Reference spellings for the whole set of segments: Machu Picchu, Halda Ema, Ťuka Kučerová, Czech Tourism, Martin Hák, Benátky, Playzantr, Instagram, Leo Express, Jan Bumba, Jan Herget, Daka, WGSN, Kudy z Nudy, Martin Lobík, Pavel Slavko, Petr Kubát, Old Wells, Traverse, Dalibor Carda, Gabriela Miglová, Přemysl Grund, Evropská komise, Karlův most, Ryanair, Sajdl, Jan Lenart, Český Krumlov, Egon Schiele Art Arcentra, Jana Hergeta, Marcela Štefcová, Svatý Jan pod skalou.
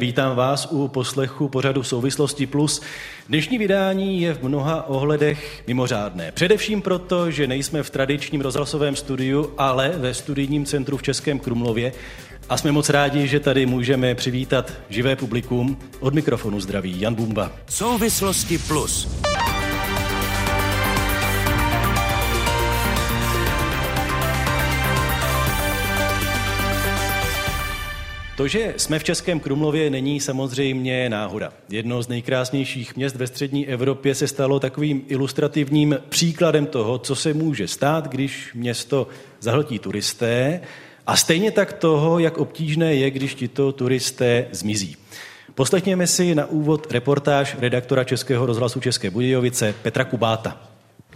Vítám vás u poslechu pořadu Souvislosti Plus. Dnešní vydání je v mnoha ohledech mimořádné. Především proto, že nejsme v tradičním rozhlasovém studiu, ale ve studijním centru v Českém Krumlově. A jsme moc rádi, že tady můžeme přivítat živé publikum. Od mikrofonu zdraví Jan Bumba. Souvislosti Plus. To, že jsme v Českém Krumlově, není samozřejmě náhoda. Jedno z nejkrásnějších měst ve střední Evropě se stalo takovým ilustrativním příkladem toho, co se může stát, když město zahltí turisté, a stejně tak toho, jak obtížné je, když tito turisté zmizí. Poslechněme si na úvod reportáž redaktora Českého rozhlasu České Budějovice Petra Kubáta.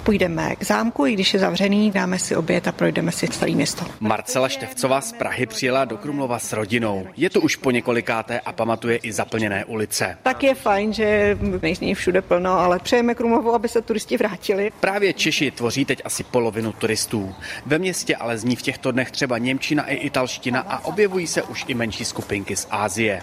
Půjdeme k zámku, i když je zavřený, dáme si oběd a projdeme si celé město. Marcela Štefcová z Prahy přijela do Krumlova s rodinou. Je tu už po několikáté a pamatuje i zaplněné ulice. Tak je fajn, že není všude plno, ale přejeme Krumlovu, aby se turisti vrátili. Právě Češi tvoří teď asi polovinu turistů. Ve městě ale zní v těchto dnech třeba němčina i italština a objevují se už i menší skupinky z Asie.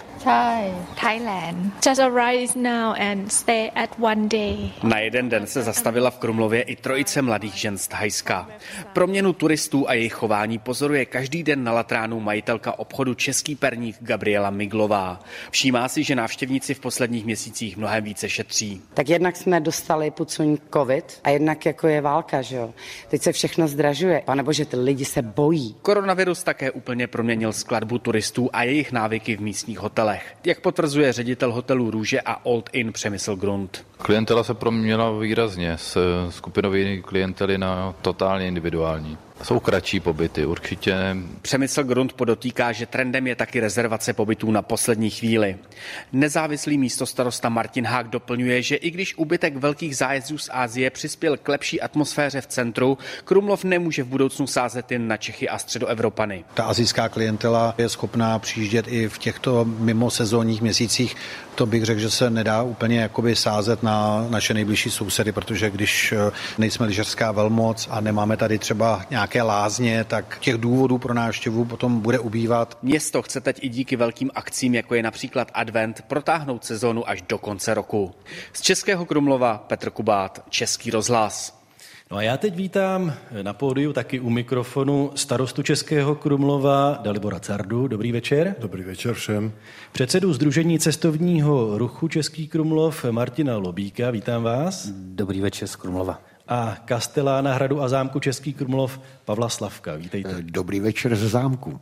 Thailand. Just arrived now and stay at one day. Na jeden den se zastavila v Krumlově i trojice mladých žen z Thajska. Proměnu turistů a jejich chování pozoruje každý den na Latránu majitelka obchodu Český perník Gabriela Miglová. Všímá si, že návštěvníci v posledních měsících mnohem více šetří. Tak jednak jsme dostali pucuň covid a jednak jako je válka, že jo. Teď se všechno zdražuje, panebože, ty lidi se bojí. Koronavirus také úplně proměnil skladbu turistů a jejich návyky v místních hotelech. Jak potvrzuje ředitel hotelu Růže a Old Inn Přemysl Grund. Klientela se proměnila výrazně z skupinové klientely na totálně individuální. Jsou kratší pobyty, určitě. Přemysl Grund podotýká, že trendem je taky rezervace pobytů na poslední chvíli. Nezávislý místostarosta Martin Hák doplňuje, že i když úbytek velkých zájezdů z Asie přispěl k lepší atmosféře v centru, Krumlov nemůže v budoucnu sázet jen na Čechy a Středoevropany. Ta asijská klientela je schopná přijíždět i v těchto mimosezónních měsících. To bych řekl, že se nedá úplně jakoby sázet na naše nejbližší sousedy, protože když nejsme lyžařská velmoc a nemáme tady třeba nějaké lázně, tak těch důvodů pro návštěvu potom bude ubývat. Město chce teď i díky velkým akcím, jako je například advent, protáhnout sezónu až do konce roku. Z Českého Krumlova Petr Kubát, Český rozhlas. No a já teď vítám na pódiu taky u mikrofonu starostu Českého Krumlova Dalibora Cardu. Dobrý večer. Dobrý večer všem. Předsedu Sdružení cestovního ruchu Český Krumlov Martina Lobíka. Vítám vás. Dobrý večer z Krumlova. A kastelána hradu a zámku Český Krumlov Pavla Slavka. Vítejte. Dobrý večer ze zámku.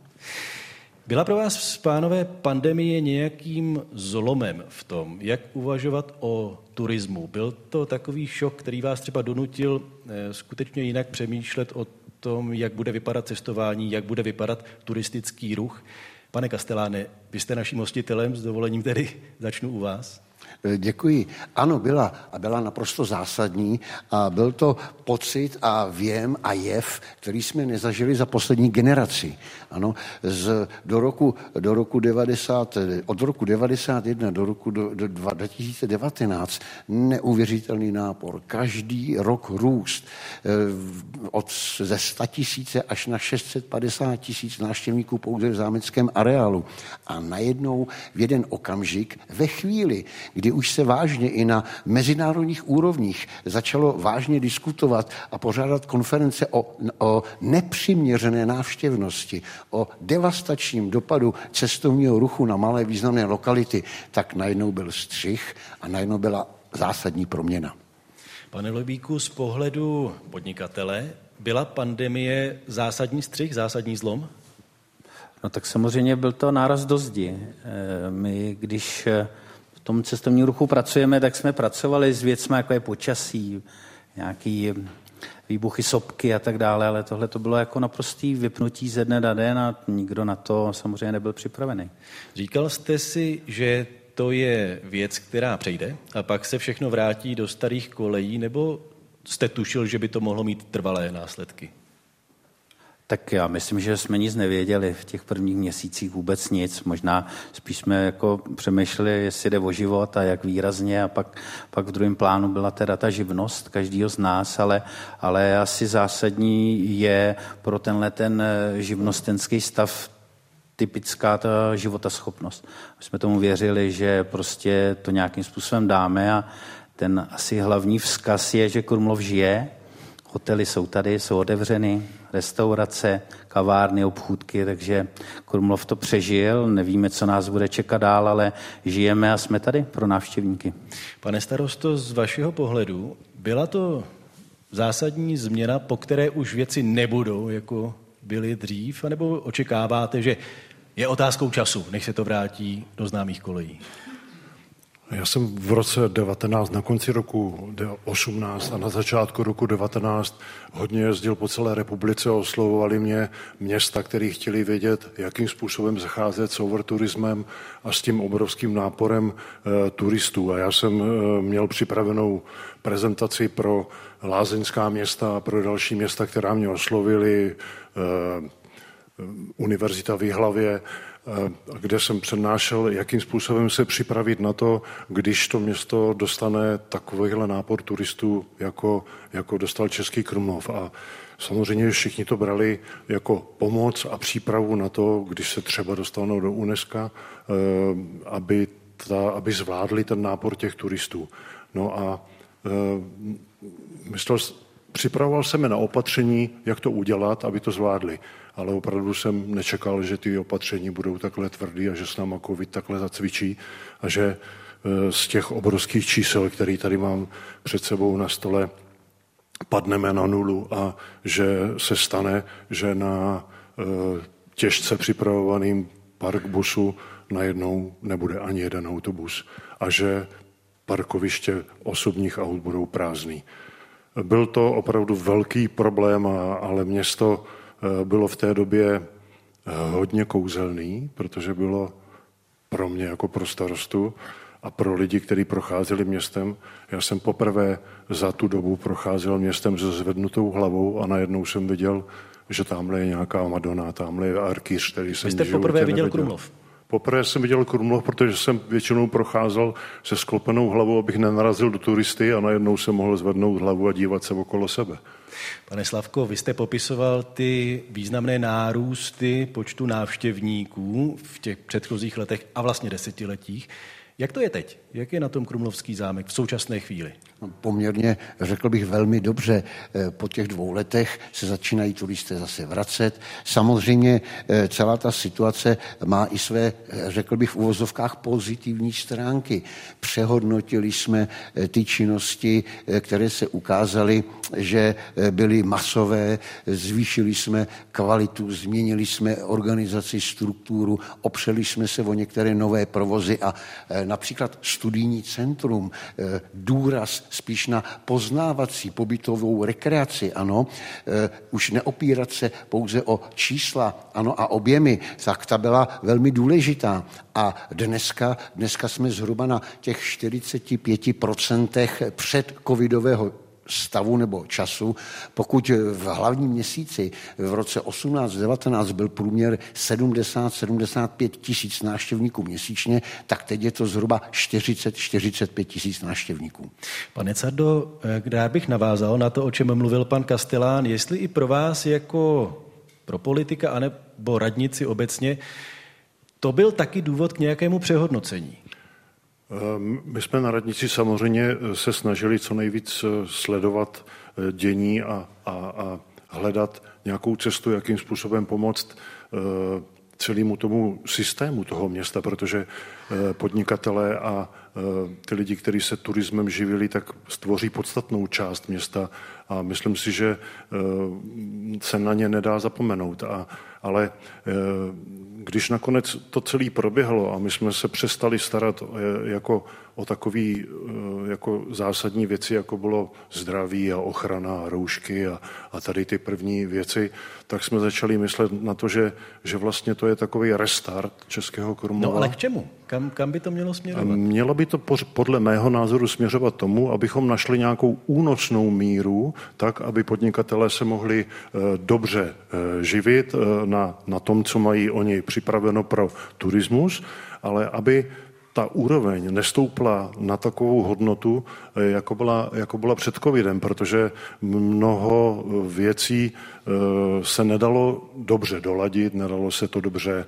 Byla pro vás, pánové, pandemie nějakým zlomem v tom, jak uvažovat o turismu? Byl to takový šok, který vás třeba donutil skutečně jinak přemýšlet o tom, jak bude vypadat cestování, jak bude vypadat turistický ruch? Pane Kasteláne, vy jste naším hostitelem, s dovolením tedy začnu u vás. Děkuji. Ano, byla naprosto zásadní a byl to pocit a věm a jev, který jsme nezažili za poslední generaci. Ano, od roku 91 do 2019 neuvěřitelný nápor. Každý rok růst ze 100 tisíce až na 650 tisíc návštěvníků pouze v zámeckém areálu. A najednou v jeden okamžik, ve chvíli, kdy už se vážně i na mezinárodních úrovních začalo vážně diskutovat a pořádat konference o nepřiměřené návštěvnosti, o devastačním dopadu cestovního ruchu na malé významné lokality, tak najednou byl střih a najednou byla zásadní proměna. Pane Lobíku, z pohledu podnikatele byla pandemie zásadní střih, zásadní zlom? No tak samozřejmě byl to náraz do zdi. My, když v tom cestovním ruchu pracujeme, tak jsme pracovali s věcmi, jako je počasí, nějaký výbuchy sopky a tak dále, ale tohle to bylo jako naprostý vypnutí ze dne na den a nikdo na to samozřejmě nebyl připravený. Říkal jste si, že to je věc, která přejde a pak se všechno vrátí do starých kolejí, nebo jste tušil, že by to mohlo mít trvalé následky? Tak já myslím, že jsme nic nevěděli v těch prvních měsících, vůbec nic. Možná spíš jsme jako přemýšleli, jestli jde o život a jak výrazně, a pak v druhém plánu byla teda ta živnost každýho z nás, ale asi zásadní je pro tenhle ten živnostenský stav typická ta životaschopnost. My jsme tomu věřili, že prostě to nějakým způsobem dáme a ten asi hlavní vzkaz je, že Krumlov žije, hotely jsou tady, jsou otevřeny, restaurace, kavárny, obchůdky, takže Krumlov to přežil, nevíme, co nás bude čekat dál, ale žijeme a jsme tady pro návštěvníky. Pane starosto, z vašeho pohledu byla to zásadní změna, po které už věci nebudou, jako byly dřív, anebo očekáváte, že je otázkou času, než se to vrátí do známých kolejí? Já jsem v roce 19, na konci roku 18 a na začátku roku 19 hodně jezdil po celé republice a oslovovali mě města, které chtěli vědět, jakým způsobem zacházet s overturismem a s tím obrovským náporem turistů. A já jsem měl připravenou prezentaci pro lázeňská města a pro další města, která mě oslovili, Univerzita v Jihlavě, kde jsem přednášel, jakým způsobem se připravit na to, když to město dostane takovýhle nápor turistů, jako dostal Český Krumlov. A samozřejmě všichni to brali jako pomoc a přípravu na to, když se třeba dostanou do UNESCO, aby zvládli ten nápor těch turistů. No a připravoval jsem je na opatření, jak to udělat, aby to zvládli. Ale opravdu jsem nečekal, že ty opatření budou takhle tvrdý a že s náma COVID takhle zacvičí a že z těch obrovských čísel, který tady mám před sebou na stole, padneme na nulu a že se stane, že na těžce připravovaným parkbusu najednou nebude ani jeden autobus a že parkoviště osobních aut budou prázdný. Byl to opravdu velký problém, ale město bylo v té době hodně kouzelný, protože bylo pro mě jako pro starostu a pro lidi, kteří procházeli městem. Já jsem poprvé za tu dobu procházel městem se zvednutou hlavou a najednou jsem viděl, že tamhle je nějaká Madonna, tamhle je arkýř, který jsem v životě neviděl. Vy jste poprvé viděl Krumlov? Poprvé jsem viděl Krumlov, protože jsem většinou procházel se sklopenou hlavou, abych nenarazil do turisty a najednou jsem mohl zvednout hlavu a dívat se okolo sebe. Pane Slavko, vy jste popisoval ty významné nárůsty počtu návštěvníků v těch předchozích letech a vlastně desetiletích. Jak to je teď? Jak je na tom Krumlovský zámek v současné chvíli? Poměrně, řekl bych, velmi dobře. Po těch 2 letech se začínají turisté zase vracet. Samozřejmě celá ta situace má i své, řekl bych, v uvozovkách pozitivní stránky. Přehodnotili jsme ty činnosti, které se ukázaly, že byly masové, zvýšili jsme kvalitu, změnili jsme organizaci, strukturu, opřeli jsme se o některé nové provozy a například studijní centrum, důraz spíš na poznávací pobytovou rekreaci, ano, už neopírat se pouze o čísla, ano, a objemy, tak ta byla velmi důležitá. A dneska jsme zhruba na těch 45% předcovidového stavu nebo času. Pokud v hlavním měsíci v roce 18-19 byl průměr 70-75 tisíc návštěvníků měsíčně, tak teď je to zhruba 40-45 tisíc návštěvníků. Pane Cardo, já bych navázal na to, o čem mluvil pan Kastelán, jestli i pro vás jako pro politika anebo radnici obecně, to byl taky důvod k nějakému přehodnocení. My jsme na radnici samozřejmě se snažili co nejvíc sledovat dění a hledat nějakou cestu, jakým způsobem pomoct celému tomu systému toho města, protože podnikatelé a ty lidi, kteří se turismem živili, tak stvoří podstatnou část města a myslím si, že se na ně nedá zapomenout. Ale když nakonec to celé proběhlo a my jsme se přestali starat jako o takový jako zásadní věci, jako bylo zdraví a ochrana a roušky a tady ty první věci, tak jsme začali myslet na to, že vlastně to je takový restart Českého Krumlova. No ale k čemu? Kam by to mělo směřovat? Mělo by to podle mého názoru směřovat tomu, abychom našli nějakou únosnou míru, tak, aby podnikatelé se mohli dobře živit na tom, co mají oni připraveno pro turismus, ale aby ta úroveň nestoupla na takovou hodnotu, jako byla před covidem, protože mnoho věcí se nedalo dobře doladit, nedalo se to dobře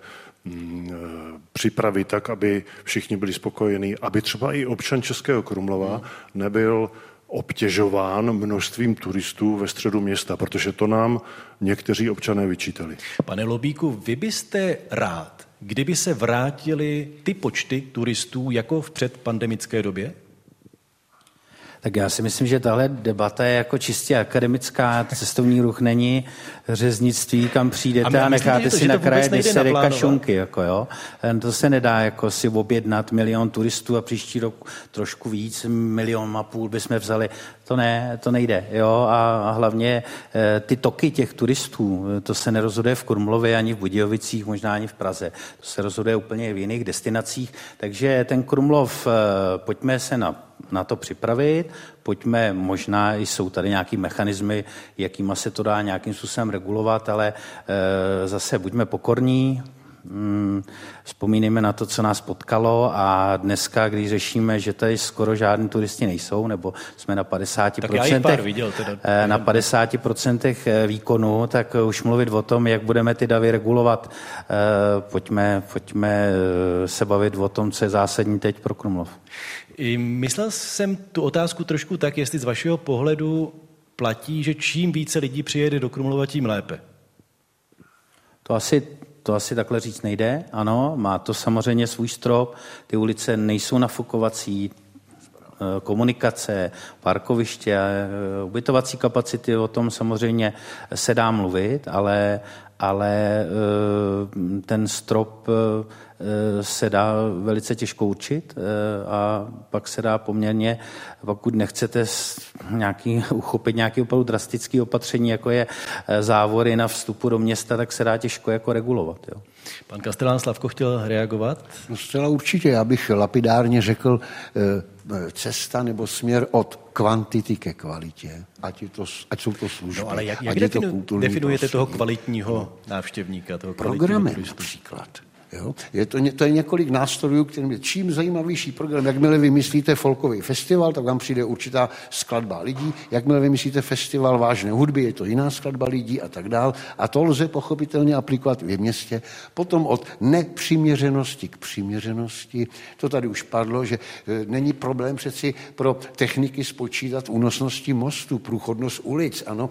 připravit tak, aby všichni byli spokojení, aby třeba i občan Českého Krumlova nebyl obtěžován množstvím turistů ve středu města, protože to nám někteří občané vyčítali. Pane Lobíku, vy byste rád, kdyby se vrátili ty počty turistů jako v předpandemické době? Tak já si myslím, že tahle debata je jako čistě akademická, cestovní ruch není řeznictví, kam přijdete a necháte si na kraje 10 kašunky, jako jo. To se nedá jako si objednat 1 milion turistů a příští rok trošku víc, 1,5 milionu bychom vzali. To ne, to nejde, jo. A hlavně ty toky těch turistů, to se nerozhoduje v Krumlově ani v Budějovicích, možná ani v Praze. To se rozhoduje úplně v jiných destinacích, takže ten Krumlov, pojďme se na to připravit, pojďme, možná jsou tady nějaký mechanismy, jakýma se to dá nějakým způsobem regulovat, ale zase buďme pokorní, vzpomínejme na to, co nás potkalo, a dneska, když řešíme, že tady skoro žádní turisti nejsou, nebo jsme na 50% viděl, teda. Na 50% výkonu, tak už mluvit o tom, jak budeme ty davy regulovat, pojďme se bavit o tom, co je zásadní teď pro Krumlov. Myslel jsem tu otázku trošku tak, jestli z vašeho pohledu platí, že čím více lidí přijede do Krumlova, tím lépe. To asi takhle říct nejde, ano, má to samozřejmě svůj strop, ty ulice nejsou nafukovací, komunikace, parkoviště, ubytovací kapacity, o tom samozřejmě se dá mluvit, ale ten strop se dá velice těžko určit a pak se dá poměrně, pokud nechcete uchopit nějaké opravdu drastické opatření, jako je závory na vstupu do města, tak se dá těžko jako regulovat. Jo. Pan Kastelán Slavko chtěl reagovat? No zcela určitě, já bych lapidárně řekl cesta nebo směr od kvantity ke kvalitě, ať jsou to služby, no, ale jak je to kulturní definujete prostředí. Toho kvalitního návštěvníka? Toho programy například. Jo? To je několik nástrojů, kterým je čím zajímavější program. Jakmile vymyslíte folkový festival, tak vám přijde určitá skladba lidí. Jakmile vymyslíte festival vážné hudby, je to jiná skladba lidí a tak dál. A to lze pochopitelně aplikovat ve městě. Potom od nepřiměřenosti k přiměřenosti. To tady už padlo, že není problém přeci pro techniky spočítat únosnosti mostu, průchodnost ulic, ano,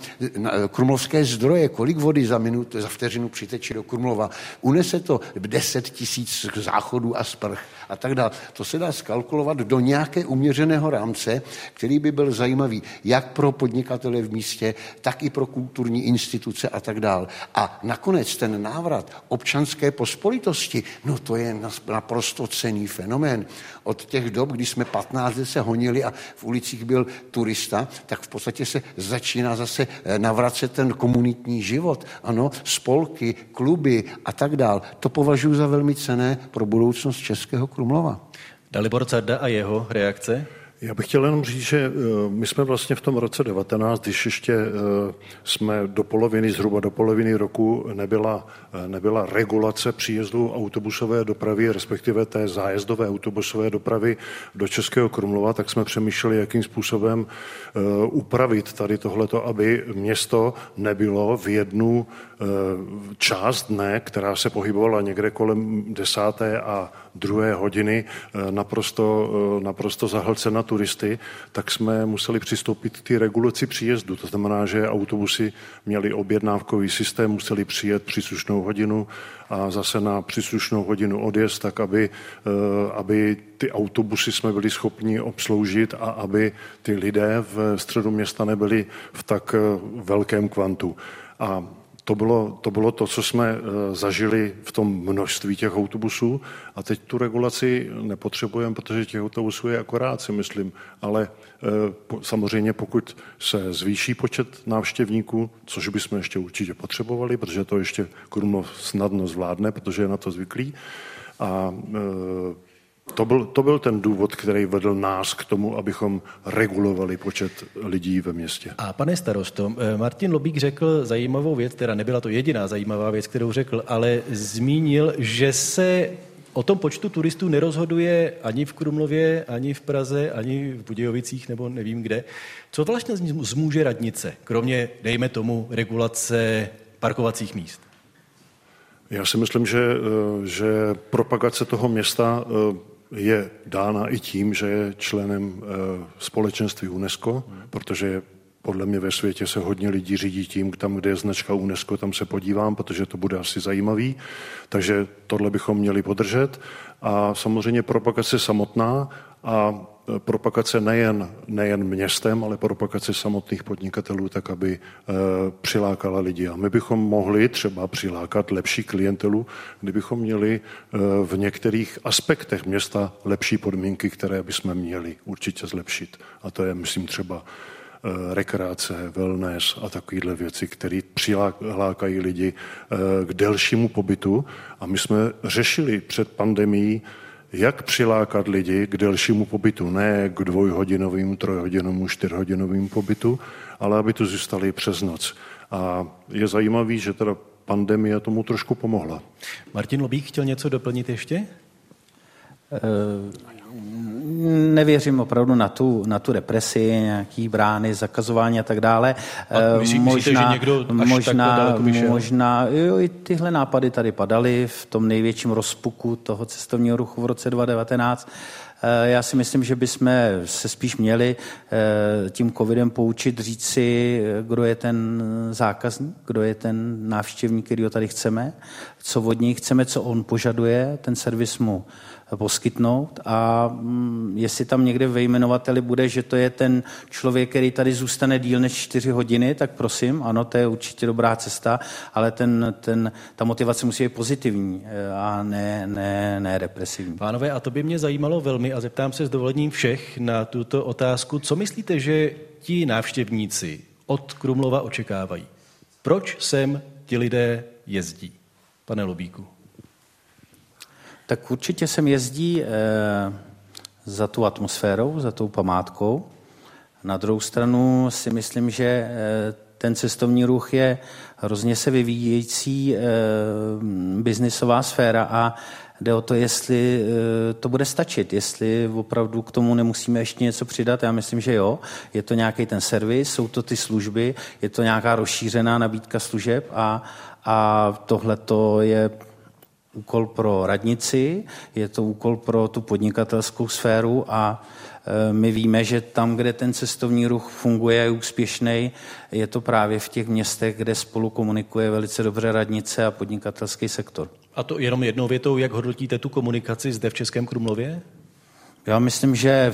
krumlovské zdroje, kolik vody za vteřinu přiteče do Krumlova. Unese to 10 000 záchodů a sprch a tak dále. To se dá skalkulovat do nějaké uměřeného rámce, který by byl zajímavý jak pro podnikatele v místě, tak i pro kulturní instituce a tak dále. A nakonec ten návrat občanské pospolitosti, no to je naprosto cenný fenomén. Od těch dob, kdy jsme 15 let se honili a v ulicích byl turista, tak v podstatě se začíná zase navracet ten komunitní život. Ano, spolky, kluby a tak dále. To považuji za velmi cenné pro budoucnost Českého Krumlova. Dalibor Carda a jeho reakce? Já bych chtěl jenom říct, že my jsme vlastně v tom roce 19, když ještě jsme zhruba do poloviny roku nebyla regulace příjezdu autobusové dopravy, respektive té zájezdové autobusové dopravy do Českého Krumlova, tak jsme přemýšleli, jakým způsobem upravit tady tohleto, aby město nebylo v jednu část dne, která se pohybovala někde kolem 10. a 2. hodiny, naprosto zahlcena turisty, tak jsme museli přistoupit k regulaci příjezdu. To znamená, že autobusy měly objednávkový systém, museli přijet příslušnou hodinu a zase na příslušnou hodinu odjezd, tak aby ty autobusy jsme byli schopni obsloužit a aby ty lidé v středu města nebyli v tak velkém kvantu. A to bylo to, co jsme zažili v tom množství těch autobusů, a teď tu regulaci nepotřebujeme, protože těch autobusů je akorát, si myslím, ale samozřejmě pokud se zvýší počet návštěvníků, což bychom ještě určitě potřebovali, protože to ještě Krumlov snadno zvládne, protože je na to zvyklý, a to byl ten důvod, který vedl nás k tomu, abychom regulovali počet lidí ve městě. A pane starosto, Martin Lobík řekl zajímavou věc, teda nebyla to jediná zajímavá věc, kterou řekl, ale zmínil, že se o tom počtu turistů nerozhoduje ani v Krumlově, ani v Praze, ani v Budějovicích, nebo nevím kde. Co vlastně zmůže radnice, kromě, dejme tomu, regulace parkovacích míst? Já si myslím, že propagace toho města je dána i tím, že je členem společenství UNESCO, protože podle mě ve světě se hodně lidí řídí tím, tam, kde je značka UNESCO, tam se podívám, protože to bude asi zajímavý. Takže tohle bychom měli podržet. A samozřejmě propagace samotná a propagace nejen městem, ale propagace samotných podnikatelů, tak aby přilákala lidi. A my bychom mohli třeba přilákat lepší klientelu, kdybychom měli v některých aspektech města lepší podmínky, které bychom měli určitě zlepšit. A to je, myslím, třeba rekreace, wellness a takovéhle věci, které přilákají lidi k delšímu pobytu. A my jsme řešili před pandemií, jak přilákat lidi k delšímu pobytu, ne k dvojhodinovému, trojhodinovému, čtyřhodinovému pobytu, ale aby tu zůstali přes noc. A je zajímavý, že teda pandemie tomu trošku pomohla. Martin Lobík chtěl něco doplnit ještě? Nevěřím opravdu na tu represi, nějaký brány, zakazování a tak dále. Možná, jo, i tyhle nápady tady padaly v tom největším rozpuku toho cestovního ruchu v roce 2019. Já si myslím, že bychom se spíš měli tím covidem poučit, říct si, kdo je ten zákazník, kdo je ten návštěvník, který ho tady chceme, co od něj chceme, co on požaduje, ten servis mu poskytnout a jestli tam někde ve jmenovateli bude, že to je ten člověk, který tady zůstane díl než 4 hodiny, tak prosím, ano, to je určitě dobrá cesta, ale ta motivace musí být pozitivní a ne represivní. Pánové, a to by mě zajímalo velmi a zeptám se s dovolením všech na tuto otázku. Co myslíte, že ti návštěvníci od Krumlova očekávají? Proč sem ti lidé jezdí? Pane Lobíku. Tak určitě sem jezdí za tu atmosférou, za tou památkou. Na druhou stranu si myslím, že ten cestovní ruch je hrozně se vyvíjející biznisová sféra a jde o to, jestli to bude stačit, jestli opravdu k tomu nemusíme ještě něco přidat. Já myslím, že jo. Je to nějaký ten servis, jsou to ty služby, je to nějaká rozšířená nabídka služeb a tohleto je úkol pro radnici, je to úkol pro tu podnikatelskou sféru a my víme, že tam, kde ten cestovní ruch funguje a je úspěšný, je to právě v těch městech, kde spolu komunikuje velice dobře radnice a podnikatelský sektor. A to jenom jednou větou, jak hodnotíte tu komunikaci zde v Českém Krumlově? Já myslím, že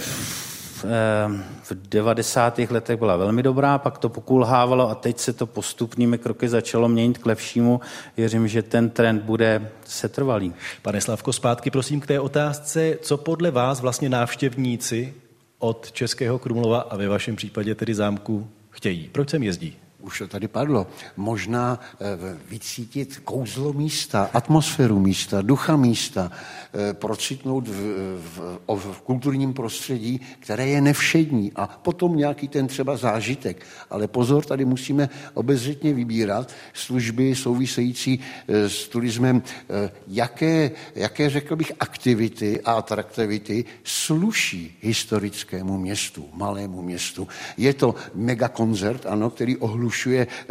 v 90. letech byla velmi dobrá, pak to pokulhávalo a teď se to postupnými kroky začalo měnit k lepšímu. Věřím, že ten trend bude setrvalý. Pane Slavko, zpátky prosím k té otázce, co podle vás vlastně návštěvníci od Českého Krumlova a ve vašem případě tedy zámku chtějí? Proč sem jezdí? Už to tady padlo, možná vycítit kouzlo místa, atmosféru místa, ducha místa, procitnout v kulturním prostředí, které je nevšední a potom nějaký ten třeba zážitek. Ale pozor, tady musíme obezřetně vybírat služby související s turismem, jaké řekl bych, aktivity a atraktivity sluší historickému městu, malému městu. Je to megakoncert, ano, který ohluší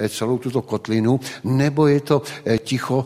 celou tuto kotlinu, nebo je to ticho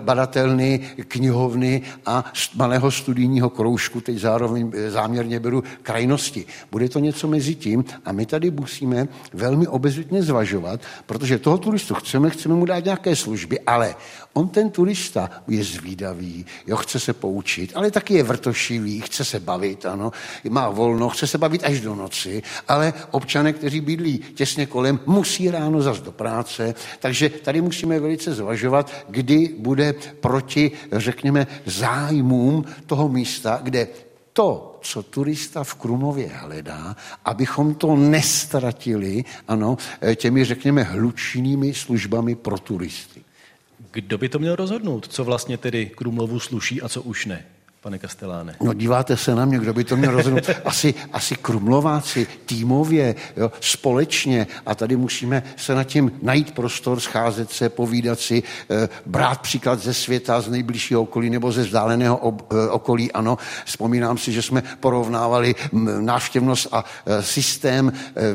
badatelny, knihovny a malého studijního kroužku, teď zároveň záměrně beru krajnosti. Bude to něco mezi tím a my tady musíme velmi obezřetně zvažovat, protože toho turistu chceme mu dát nějaké služby, ale on ten turista je zvídavý, jo, chce se poučit, ale taky je vrtošivý, chce se bavit, ano, má volno, chce se bavit až do noci, ale občané, kteří bydlí těsně kolem, musí ráno zas do práce, takže tady musíme velice zvažovat, kdy bude proti, řekněme, zájmům toho místa, kde to, co turista v Krumlově hledá, abychom to nestratili, ano, těmi, řekněme, hlučnými službami pro turisty. Kdo by to měl rozhodnout, co vlastně tedy Krumlovu sluší a co už ne? pane Kasteláne? No, díváte se na mě, kdo by to měl rozhodnout. Asi Krumlováci týmově, jo, společně, a tady musíme se nad tím najít prostor, scházet se, povídat si, brát příklad ze světa, z nejbližšího okolí nebo ze vzdáleného okolí. Ano, vzpomínám si, že jsme porovnávali návštěvnost a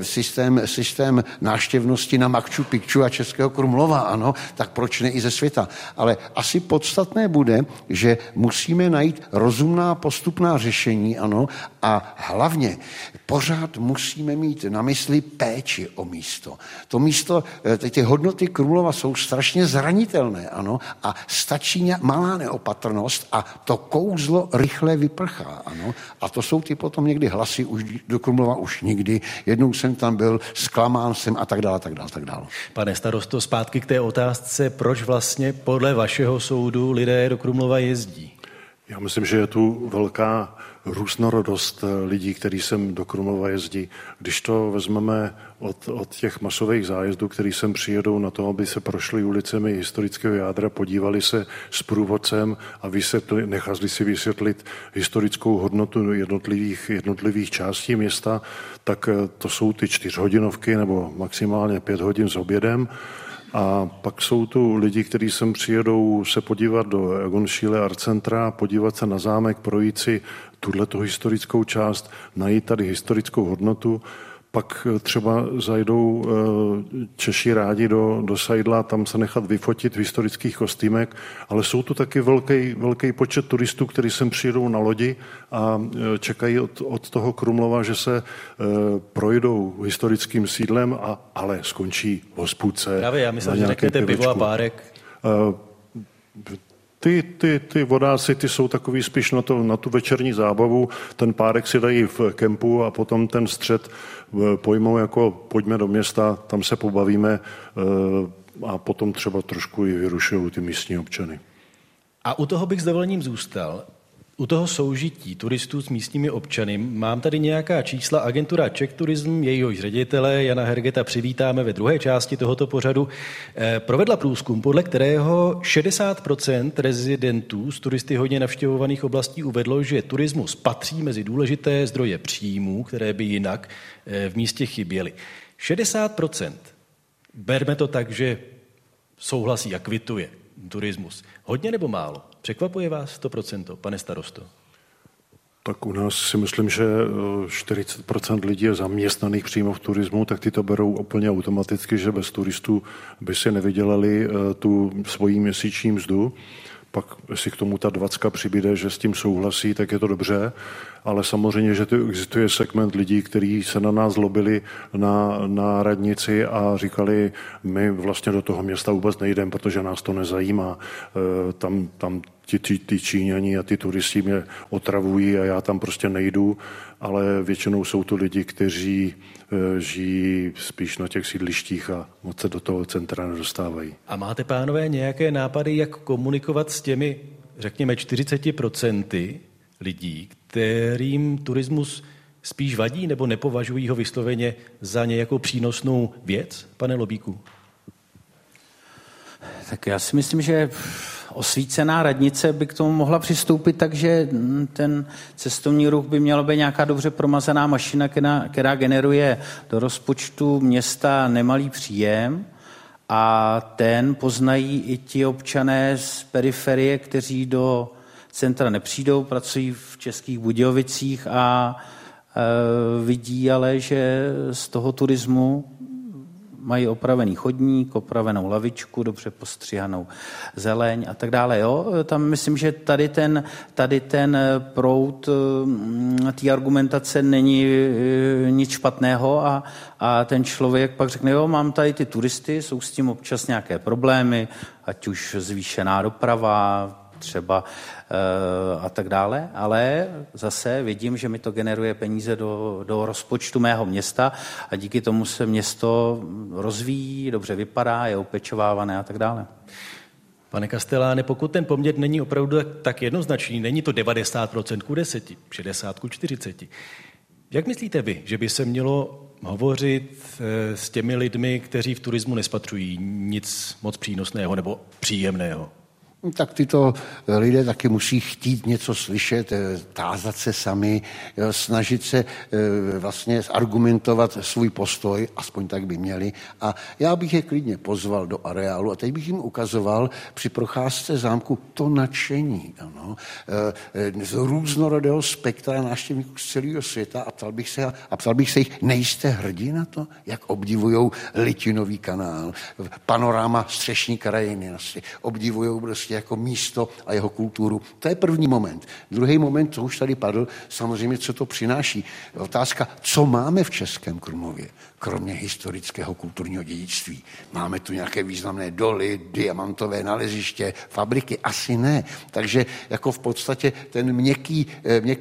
systém návštěvnosti na Machu Picchu a Českého Krumlova, ano, tak proč ne i ze světa. Ale asi podstatné bude, že musíme najít rozumná postupná řešení, ano, a hlavně pořád musíme mít na mysli péči o místo. To místo, ty hodnoty Krumlova jsou strašně zranitelné, ano, a stačí malá neopatrnost a to kouzlo rychle vyprchá, ano, a to jsou ty potom někdy hlasy už do Krumlova už nikdy, jednou jsem tam byl, zklamán jsem a tak dále, tak dále, tak dále. Pane starosto, zpátky k té otázce, proč vlastně podle vašeho soudu lidé do Krumlova jezdí? Já myslím, že je tu velká různorodost lidí, kteří sem do Krumlova jezdí. Když to vezmeme od těch masových zájezdů, který sem přijedou na to, aby se prošli ulicemi historického jádra, podívali se s průvodcem a nechali si vysvětlit historickou hodnotu jednotlivých částí města, tak to jsou ty 4 hodinovky nebo maximálně 5 hodin s obědem. A pak jsou tu lidi, kteří sem přijedou se podívat do Egon Schiele Art Arcentra, podívat se na zámek, projít si tuhleto historickou část, najít tady historickou hodnotu. Pak třeba zajdou Češi rádi do Sajdla, tam se nechat vyfotit v historických kostýmek, ale jsou tu taky velký počet turistů, kteří sem přijedou na lodi a čekají od toho Krumlova, že se projdou historickým sídlem, ale skončí v hospůdce. Právě, já myslím, že řeknete pivo a párek. Ty vodáci, ty jsou takový spíš na tu večerní zábavu, ten párek si dají v kempu a potom ten střed pojmou jako pojďme do města, tam se pobavíme a potom třeba trošku i vyrušují ty místní občany. A u toho bych s dovolením zůstal. U toho soužití turistů s místními občany mám tady nějaká čísla. Agentura Czech Tourism, jejíhož ředitele Jana Hergeta přivítáme ve druhé části tohoto pořadu, provedla průzkum, podle kterého 60% rezidentů z turisty hodně navštěvovaných oblastí uvedlo, že turismus patří mezi důležité zdroje příjmů, které by jinak v místě chyběly. 60%. Berme to tak, že souhlasí a kvituje turismus. Hodně nebo málo? Překvapuje vás 100%, pane starosto? Tak u nás si myslím, že 40% lidí je zaměstnaných přímo v turismu, tak ty to berou úplně automaticky, že bez turistů by si nevydělali tu svoji měsíční mzdu. Pak, jestli k tomu ta 20 přibyde, že s tím souhlasí, tak je to dobře. Ale samozřejmě, že tu existuje segment lidí, kteří se na nás zlobili na radnici a říkali, my vlastně do toho města vůbec nejdeme, protože nás to nezajímá. Tam ty Číňani a ty turisti mě otravují a já tam prostě nejdu, ale většinou jsou to lidi, kteří žijí spíš na těch sídlištích a moc se do toho centra nedostávají. A máte, pánové, nějaké nápady, jak komunikovat s těmi, řekněme, 40% lidí, kterým turismus spíš vadí nebo nepovažují ho vysloveně za nějakou přínosnou věc, pane Lobíku? Tak já si myslím, že osvícená radnice by k tomu mohla přistoupit, takže ten cestovní ruch by měla být nějaká dobře promazaná mašina, která generuje do rozpočtu města nemalý příjem a ten poznají i ti občané z periferie, kteří do centra nepřijdou, pracují v Českých Budějovicích a vidí ale, že z toho turismu mají opravený chodník, opravenou lavičku, dobře postřihanou zeleň a tak dále. Jo? Tam myslím, že tady ten proud té argumentace není nic špatného a ten člověk pak řekne, jo, mám tady ty turisty, jsou s tím občas nějaké problémy, ať už zvýšená doprava, třeba a tak dále, ale zase vidím, že mi to generuje peníze do rozpočtu mého města a díky tomu se město rozvíjí, dobře vypadá, je opečovávané a tak dále. Pane Kasteláne, pokud ten poměr není opravdu tak jednoznačný, není to 90% ku 10, 60 ku 40, jak myslíte vy, že by se mělo hovořit s těmi lidmi, kteří v turismu nespatřují nic moc přínosného nebo příjemného? tak tyto lidé taky musí chtít něco slyšet, tázat se sami, snažit se vlastně argumentovat svůj postoj, aspoň tak by měli. A já bych je klidně pozval do areálu a teď bych jim ukazoval při procházce zámku to nadšení, ano, z různorodého spektra návštěvníků z celého světa a ptal bych se jich, nejste hrdí na to, jak obdivujou Litinový kanál, panoráma střešní krajiny, obdivujou prostě jako místo a jeho kulturu. To je první moment. Druhý moment, co už tady padl, samozřejmě, co to přináší. Otázka, co máme v Českém Krumlově, kromě historického kulturního dědictví. Máme tu nějaké významné doly, diamantové naleziště, fabriky? Asi ne. Takže jako v podstatě ten měkký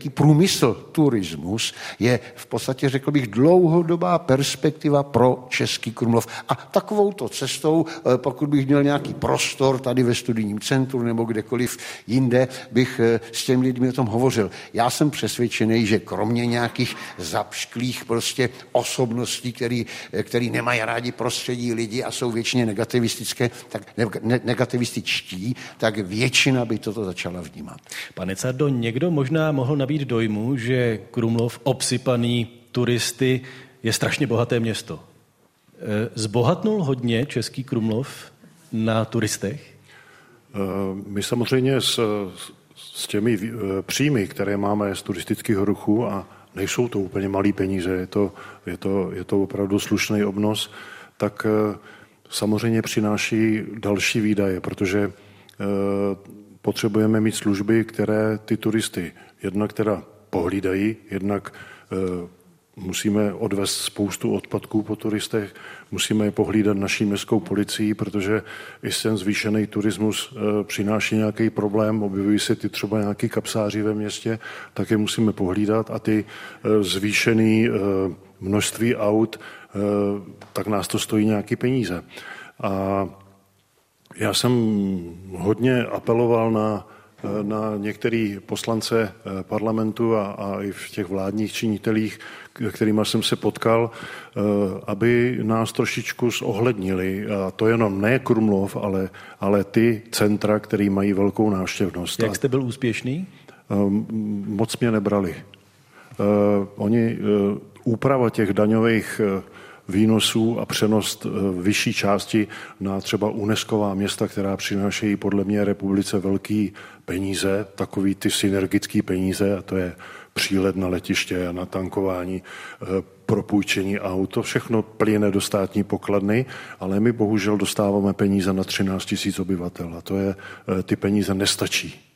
průmysl, turismus, je v podstatě, řekl bych, dlouhodobá perspektiva pro Český Krumlov. A takovouto cestou, pokud bych měl nějaký prostor tady ve studijním centru nebo kdekoliv jinde, bych s těmi lidmi o tom hovořil. Já jsem přesvědčený, že kromě nějakých zapšklých prostě osobností, který nemají rádi prostředí lidi a jsou většině negativističtí, tak většina by toto začala vnímat. Pane Cardo, někdo možná mohl nabít dojmu, že Krumlov obsypaný turisty je strašně bohaté město. Zbohatnul hodně Český Krumlov na turistech? My samozřejmě s těmi příjmy, které máme z turistického ruchu, a nejsou to úplně malý peníze, je to opravdu slušný obnos, tak samozřejmě přináší další výdaje, protože potřebujeme mít služby, které ty turisty jednak teda pohlídají, jednak musíme odvést spoustu odpadků po turistech, musíme je pohlídat naší městskou policií, protože i ten zvýšený turismus přináší nějaký problém, objevují se ty třeba nějaký kapsáři ve městě, tak je musíme pohlídat, a ty zvýšený množství aut, tak nás to stojí nějaký peníze. A já jsem hodně apeloval na některé poslance parlamentu a i v těch vládních činitelích, kterýma jsem se potkal, aby nás trošičku zohlednili. A to jenom ne Krumlov, ale ty centra, které mají velkou návštěvnost. Jak jste byl úspěšný? Moc mě nebrali. Oni úprava těch daňových výnosů a přenost vyšší části na třeba UNESCová města, která přinášejí podle mě republice velký peníze, takový ty synergický peníze, a to je přílet na letiště a na tankování, propůjčení aut, to všechno plyne do státní pokladny, ale my bohužel dostáváme peníze na 13 000 obyvatel a ty peníze nestačí.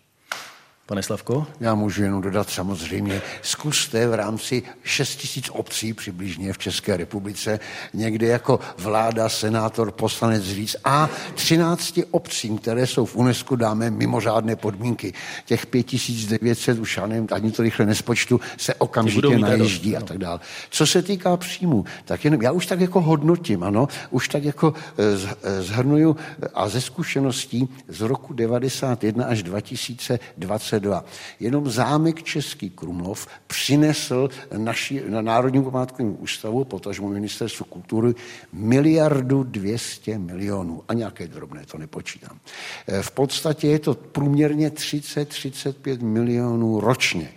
Pane Slavko? Já můžu jenom dodat samozřejmě, zkuste v rámci 6 000 obcí přibližně v České republice někde jako vláda, senátor, poslanec říct, a 13 obcím, které jsou v UNESCO, dáme mimořádné podmínky. Těch 5900, už já nevím, ani to rychle nespočtu, se okamžitě najíždí a tak dále. Co se týká příjmu, tak jenom, já už tak jako hodnotím, ano, už tak jako zhrnuju a ze zkušeností z roku 1991 až 2020, jenom zámek Český Krumlov přinesl na Národnímu památkovému ústavu, potažmo Ministerstvu kultury, 1 200 000 000 a nějaké drobné, to nepočítám. V podstatě je to průměrně 30–35 milionů ročně.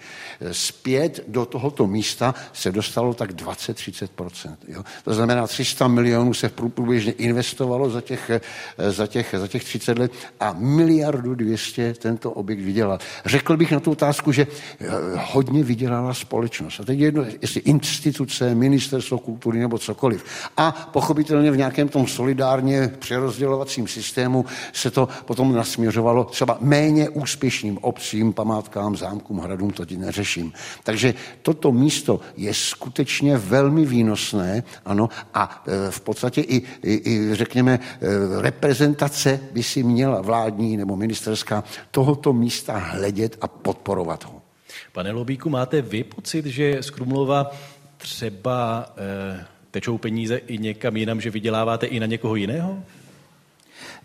Zpět do tohoto místa se dostalo tak 20–30%. Jo? To znamená 300 milionů se průběžně investovalo za těch 30 let a 1 200 000 000 tento objekt vydělal. Řekl bych na tu otázku, že hodně vydělala společnost. A teď jedno, jestli instituce, ministerstvo kultury nebo cokoliv. A pochopitelně v nějakém tom solidárně přerozdělovacím systému se to potom nasměřovalo třeba méně úspěšným obcím, památkám, zámkům, hradům, to teď neřeším. Takže toto místo je skutečně velmi výnosné, ano, a v podstatě i řekněme, reprezentace by si měla vládní nebo ministerská tohoto místa hledět a podporovat ho. Pane Lobíku, máte vy pocit, že z Krumlova třeba tečou peníze i někam jinam, že vyděláváte i na někoho jiného?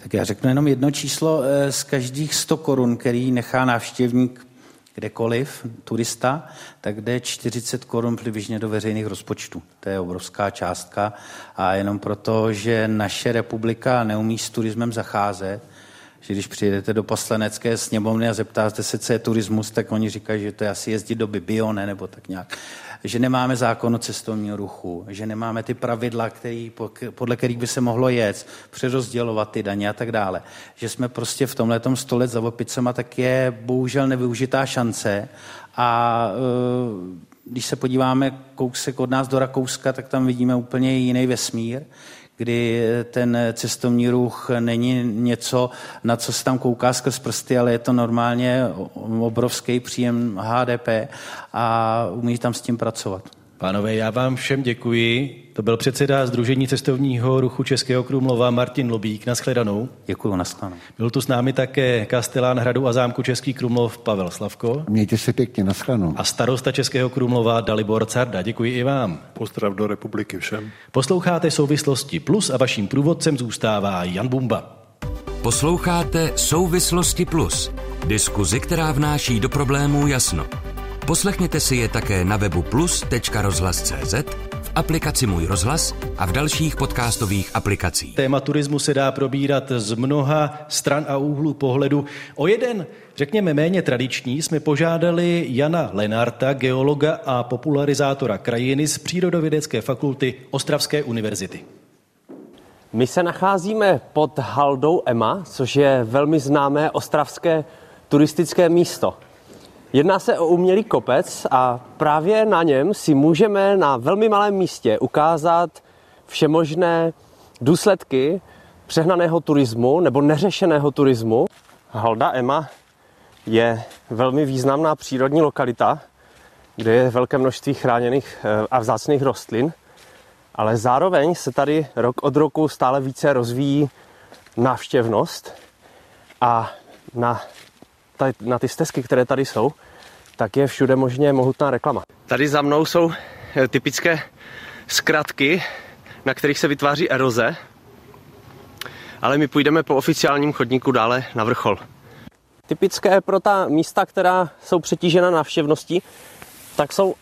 Tak já řeknu jenom jedno číslo. Z každých 100 korun, který nechá návštěvník kdekoliv, turista, tak jde 40 korun přibližně do veřejných rozpočtů. To je obrovská částka a jenom proto, že naše republika neumí s turismem zacházet, že když přijedete do Poslanecké sněmovny a zeptáte se, co je turismus, tak oni říkají, že to je asi jezdit do Bibione nebo tak nějak. Že nemáme zákon o cestovním ruchu, že nemáme ty pravidla, podle kterých by se mohlo jet, přerozdělovat ty daně a tak dále. Že jsme prostě v tomhletom 100 let za opicema, tak je bohužel nevyužitá šance a když se podíváme kousek od nás do Rakouska, tak tam vidíme úplně jiný vesmír, kdy ten cestovní ruch není něco, na co se tam kouká skrz prsty, ale je to normálně obrovský příjem HDP a umí tam s tím pracovat. Pánové, já vám všem děkuji. To byl předseda Sdružení cestovního ruchu Českého Krumlova Martin Lobík. Nashledanou. Děkuji, nashledanou. Byl tu s námi také kastelán Hradu a zámku Český Krumlov Pavel Slavko. Mějte se pěkně, nashledanou. A starosta Českého Krumlova Dalibor Carda. Děkuji i vám. Pozdrav do republiky všem. Posloucháte Souvislosti Plus a vaším průvodcem zůstává Jan Bumba. Posloucháte Souvislosti Plus, diskuzi, která vnáší do problémů jasno. Poslechněte si je také na webu plus.rozhlas.cz, v aplikaci Můj rozhlas a v dalších podcastových aplikacích. Téma turismu se dá probírat z mnoha stran a úhlů pohledu. O jeden, řekněme méně tradiční, jsme požádali Jana Lenarta, geologa a popularizátora krajiny z Přírodovědecké fakulty Ostravské univerzity. My se nacházíme pod haldou Ema, což je velmi známé ostravské turistické místo. Jedná se o umělý kopec a právě na něm si můžeme na velmi malém místě ukázat všemožné důsledky přehnaného turismu nebo neřešeného turismu. Halda Ema je velmi významná přírodní lokalita, kde je velké množství chráněných a vzácných rostlin, ale zároveň se tady rok od roku stále více rozvíjí návštěvnost a na ty stezky, které tady jsou, tak je všude možně mohutná reklama. Tady za mnou jsou typické zkratky, na kterých se vytváří eroze, ale my půjdeme po oficiálním chodníku dále na vrchol. Typické pro ta místa, která jsou přetížena návštěvností, tak jsou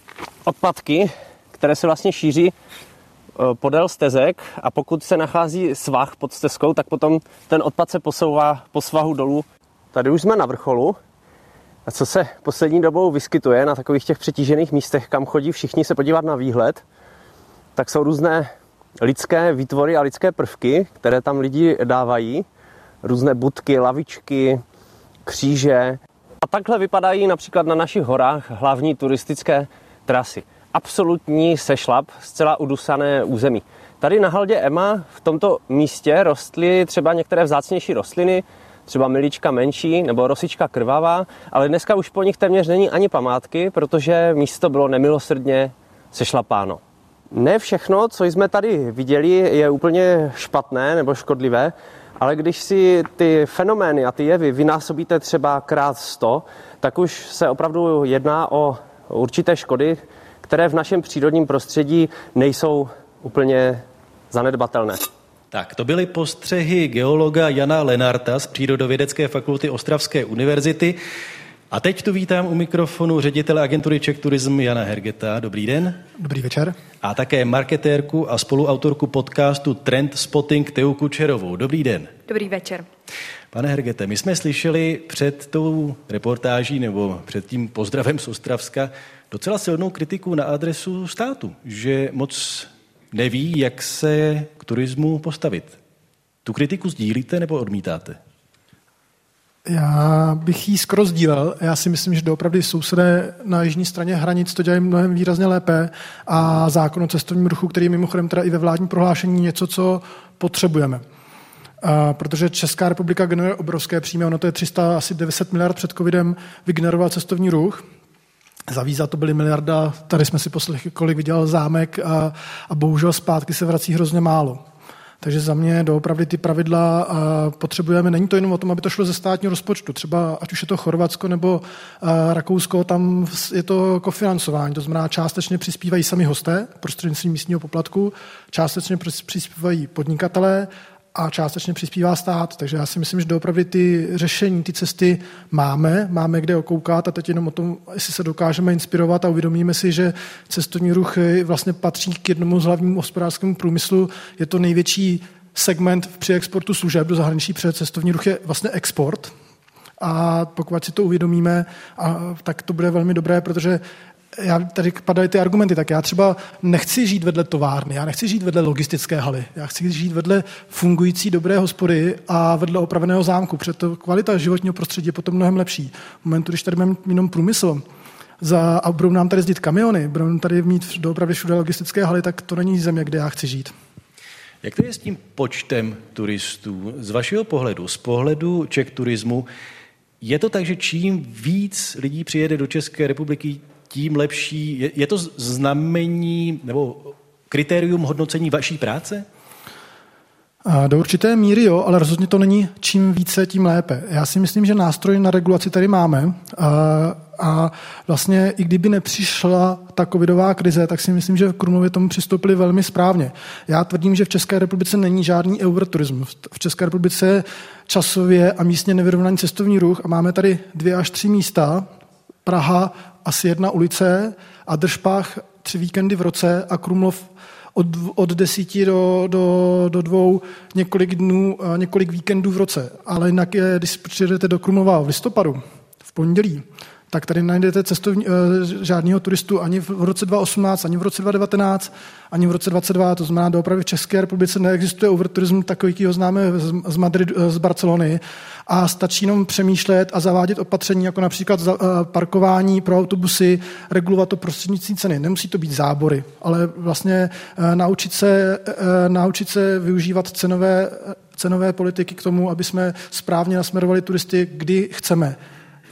odpadky, které se vlastně šíří podél stezek a pokud se nachází svah pod stezkou, tak potom ten odpad se posouvá po svahu dolů. Tady už jsme na vrcholu a co se poslední dobou vyskytuje na takových těch přetížených místech, kam chodí všichni se podívat na výhled, tak jsou různé lidské výtvory a lidské prvky, které tam lidi dávají. Různé budky, lavičky, kříže. A takhle vypadají například na našich horách hlavní turistické trasy. Absolutní sešlap, zcela udusané území. Tady na haldě Ema v tomto místě rostly třeba některé vzácnější rostliny, třeba milička menší nebo rosička krvavá, ale dneska už po nich téměř není ani památky, protože místo bylo nemilosrdně sešlapáno. Ne všechno, co jsme tady viděli, je úplně špatné nebo škodlivé, ale když si ty fenomény a ty jevy vynásobíte třeba krát 100, tak už se opravdu jedná o určité škody, které v našem přírodním prostředí nejsou úplně zanedbatelné. Tak, to byly postřehy geologa Jana Lenarta z Přírodovědecké fakulty Ostravské univerzity. A teď tu vítám u mikrofonu ředitele agentury Czech Tourism Jana Hergeta. Dobrý den. Dobrý večer. A také marketérku a spoluautorku podcastu Trend Spotting Ťuku Kučerovou. Dobrý den. Dobrý večer. Pane Hergete, my jsme slyšeli před tou reportáží nebo před tím pozdravem z Ostravska docela silnou kritiku na adresu státu, že moc neví, jak se k turismu postavit. Tu kritiku sdílíte nebo odmítáte? Já bych ji skoro sdílel. Já si myslím, že doopravdy sousedé na jižní straně hranic to dělají mnohem výrazně lépe a zákon o cestovním ruchu, který je mimochodem teda i ve vládním prohlášení něco, co potřebujeme. Protože Česká republika generuje obrovské příjmy, ono to je 390 miliard před covidem, vygeneroval cestovní ruch. Za víza to byly miliarda, tady jsme si poslechli, kolik vydělal zámek a bohužel zpátky se vrací hrozně málo. Takže za mě doopravdy ty pravidla potřebujeme. Není to jenom o tom, aby to šlo ze státního rozpočtu. Třeba ať už je to Chorvatsko nebo Rakousko, tam je to kofinancování. To znamená, částečně přispívají sami hosté prostřednictvím místního poplatku, částečně přispívají podnikatelé a částečně přispívá stát. Takže já si myslím, že doopravdy ty řešení, ty cesty máme kde okoukat a teď jenom o tom, jestli se dokážeme inspirovat a uvědomíme si, že cestovní ruch vlastně patří k jednomu z hlavnímu hospodářskému průmyslu. Je to největší segment při exportu služeb do zahraničí před cestovní ruch je vlastně export. A pokud si to uvědomíme, tak to bude velmi dobré, protože já tady padají ty argumenty, tak já třeba nechci žít vedle továrny, já nechci žít vedle logistické haly, já chci žít vedle fungující dobré hospody a vedle opraveného zámku, protože kvalita životního prostředí je potom mnohem lepší. V momentu, když tady mám jenom průmysl a budou nám tady jezdit kamiony, budou tady mít doopravdy všude logistické haly, tak to není země, kde já chci žít. Jak to je s tím počtem turistů? Z vašeho pohledu, z pohledu Czech Tourismu, je to tak, že čím víc lidí přijede do České republiky, tím lepší? Je to znamení nebo kritérium hodnocení vaší práce? Do určité míry jo, ale rozhodně to není čím více, tím lépe. Já si myslím, že nástroj na regulaci tady máme a vlastně i kdyby nepřišla ta covidová krize, tak si myslím, že v Krumlově tomu přistoupili velmi správně. Já tvrdím, že v České republice není žádný euroturism. V České republice je časově a místně nevyrovnaný cestovní ruch a máme tady 2 až 3 místa, Praha, asi 1 ulice a Držpach 3 víkendy v roce a Krumlov od 10 do 2 několik dnů, několik víkendů v roce. Ale jinak je, když přijedete do Krumlova v listopadu, v pondělí, tak tady najdete žádného turistu ani v roce 2018, ani v roce 2019, ani v roce 2022. To znamená, doopravdy v České republice neexistuje overturism takový, jaký ho známe z Madridu, z Barcelony. A stačí jenom přemýšlet a zavádět opatření, jako například parkování pro autobusy, regulovat to prostřednictvím ceny. Nemusí to být zábory, ale vlastně naučit se využívat cenové politiky k tomu, aby jsme správně nasměrovali turisty, kdy chceme.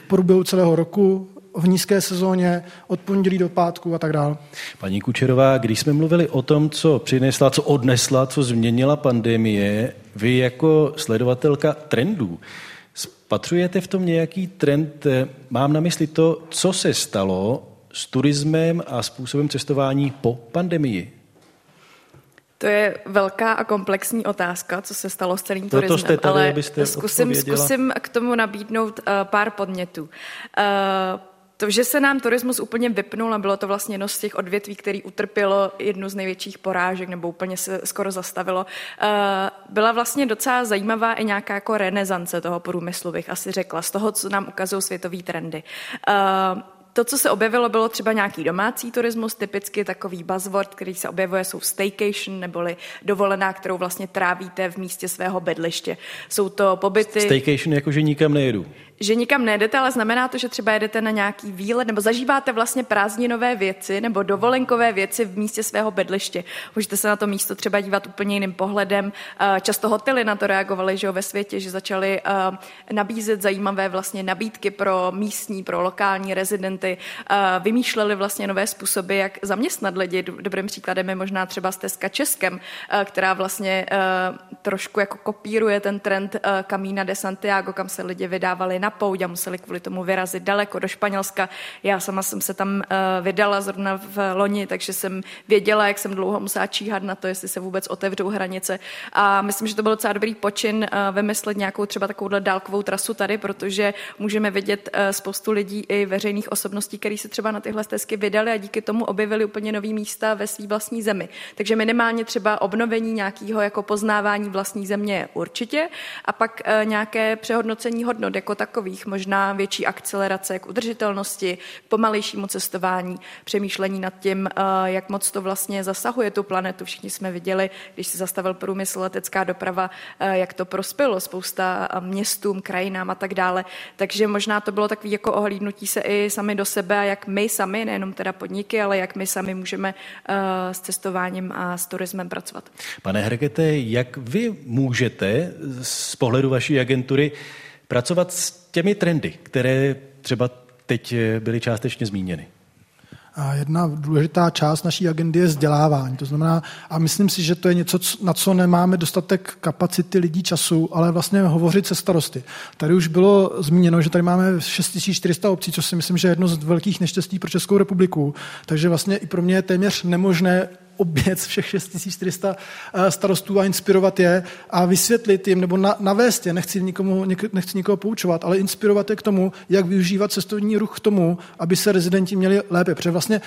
Průběhu celého roku, v nízké sezóně, od pondělí do pátku a tak dále. Paní Kučerová, když jsme mluvili o tom, co přinesla, co odnesla, co změnila pandemie, vy jako sledovatelka trendů, spatřujete v tom nějaký trend? Mám na mysli to, co se stalo s turismem a způsobem cestování po pandemii? To je velká a komplexní otázka, co se stalo s celým turismem, ale zkusím k tomu nabídnout pár podnětů. To, že se nám turismus úplně vypnul a bylo to vlastně jedno z těch odvětví, který utrpělo jednu z největších porážek nebo úplně se skoro zastavilo, byla vlastně docela zajímavá i nějaká jako renesance toho průmyslu, bych asi řekla, z toho, co nám ukazují světové trendy. To, co se objevilo, bylo třeba nějaký domácí turismus, typicky takový buzzword, který se objevuje, jsou staycation, neboli dovolená, kterou vlastně trávíte v místě svého bydliště. Jsou to pobyty... Staycation jako, že nikam nejedu. Že nikam nejedete, ale znamená to, že třeba jedete na nějaký výlet nebo zažíváte vlastně prázdninové věci nebo dovolenkové věci v místě svého bydliště. Můžete se na to místo třeba dívat úplně jiným pohledem. Často hotely na to reagovaly, že jo, ve světě, že začaly nabízet zajímavé vlastně nabídky pro místní, pro lokální rezidenty. Vymýšleli vlastně nové způsoby, jak zaměstnat lidi. Dobrým příkladem je možná třeba stezka Českem, která vlastně trošku jako kopíruje ten trend Camina de Santiago, kam se lidi vydávali na pouť a museli kvůli tomu vyrazit daleko do Španělska. Já sama jsem se tam vydala zrovna v loni, takže jsem věděla, jak jsem dlouho musela číhat na to, jestli se vůbec otevřou hranice. A myslím, že to byl docela dobrý počin vymyslet nějakou třeba takovouhle dálkovou trasu tady, protože můžeme vidět spoustu lidí i veřejných osobností, kteří se třeba na tyhle stezky vydali a díky tomu objevili úplně nový místa ve své vlastní zemi. Takže minimálně třeba obnovení nějakého jako poznávání vlastní země určitě a pak nějaké přehodnocení hodnot jako takových, možná větší akcelerace k udržitelnosti, k pomalejšímu cestování, přemýšlení nad tím, jak moc to vlastně zasahuje tu planetu. Všichni jsme viděli, když se zastavil průmysl, letecká doprava, jak to prospělo spousta městům, krajinám a tak dále. Takže možná to bylo takový jako ohlídnutí se i sami do sebe, jak my sami, nejenom teda podniky, ale jak my sami můžeme s cestováním a s turismem pracovat. Pane Hergete, jak vy můžete z pohledu vaší agentury pracovat s těmi trendy, které třeba teď byly částečně zmíněny? A jedna důležitá část naší agendy je vzdělávání. To znamená, a myslím si, že to je něco, na co nemáme dostatek kapacity lidí, času, ale vlastně hovořit se starosty. Tady už bylo zmíněno, že tady máme 6400 obcí, což si myslím, že je jedno z velkých neštěstí pro Českou republiku. Takže vlastně i pro mě je téměř nemožné oběc všech 6400 starostů a inspirovat je a vysvětlit jim, nebo navést je, nechci nikoho poučovat, ale inspirovat je k tomu, jak využívat cestovní ruch k tomu, aby se rezidenti měli lépe. Protože vlastně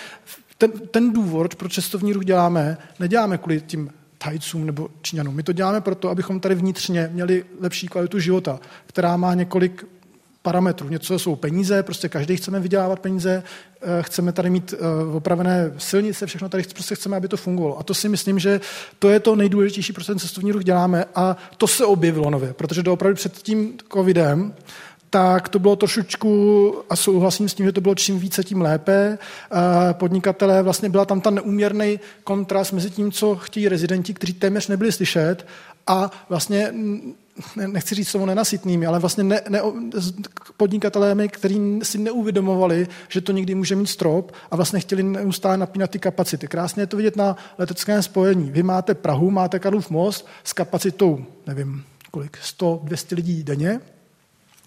ten důvod, proč cestovní ruch děláme, neděláme kvůli tím Tajcům nebo Číňanům. My to děláme proto, abychom tady vnitřně měli lepší kvalitu života, která má několik parametrů. Něco jsou peníze, prostě každý chceme vydělávat peníze, chceme tady mít opravené silnice, všechno tady prostě chceme, aby to fungovalo. A to si myslím, že to je to nejdůležitější, proč ten cestovní ruch děláme, a to se objevilo nově, protože doopravdy před tím covidem tak to bylo trošičku, a souhlasím s tím, že to bylo čím více, tím lépe. Podnikatelé, vlastně byla tam ta neúměrný kontrast mezi tím, co chtějí rezidenti, kteří téměř nebyli slyšet, a vlastně, nechci říct slovo nenasytnými, ale vlastně podnikatelé, kteří si neuvědomovali, že to někdy může mít strop, a vlastně chtěli neustále napínat ty kapacity. Krásně je to vidět na leteckém spojení. Vy máte Prahu, máte Karlův most s kapacitou, nevím kolik, 100, 200 lidí denně.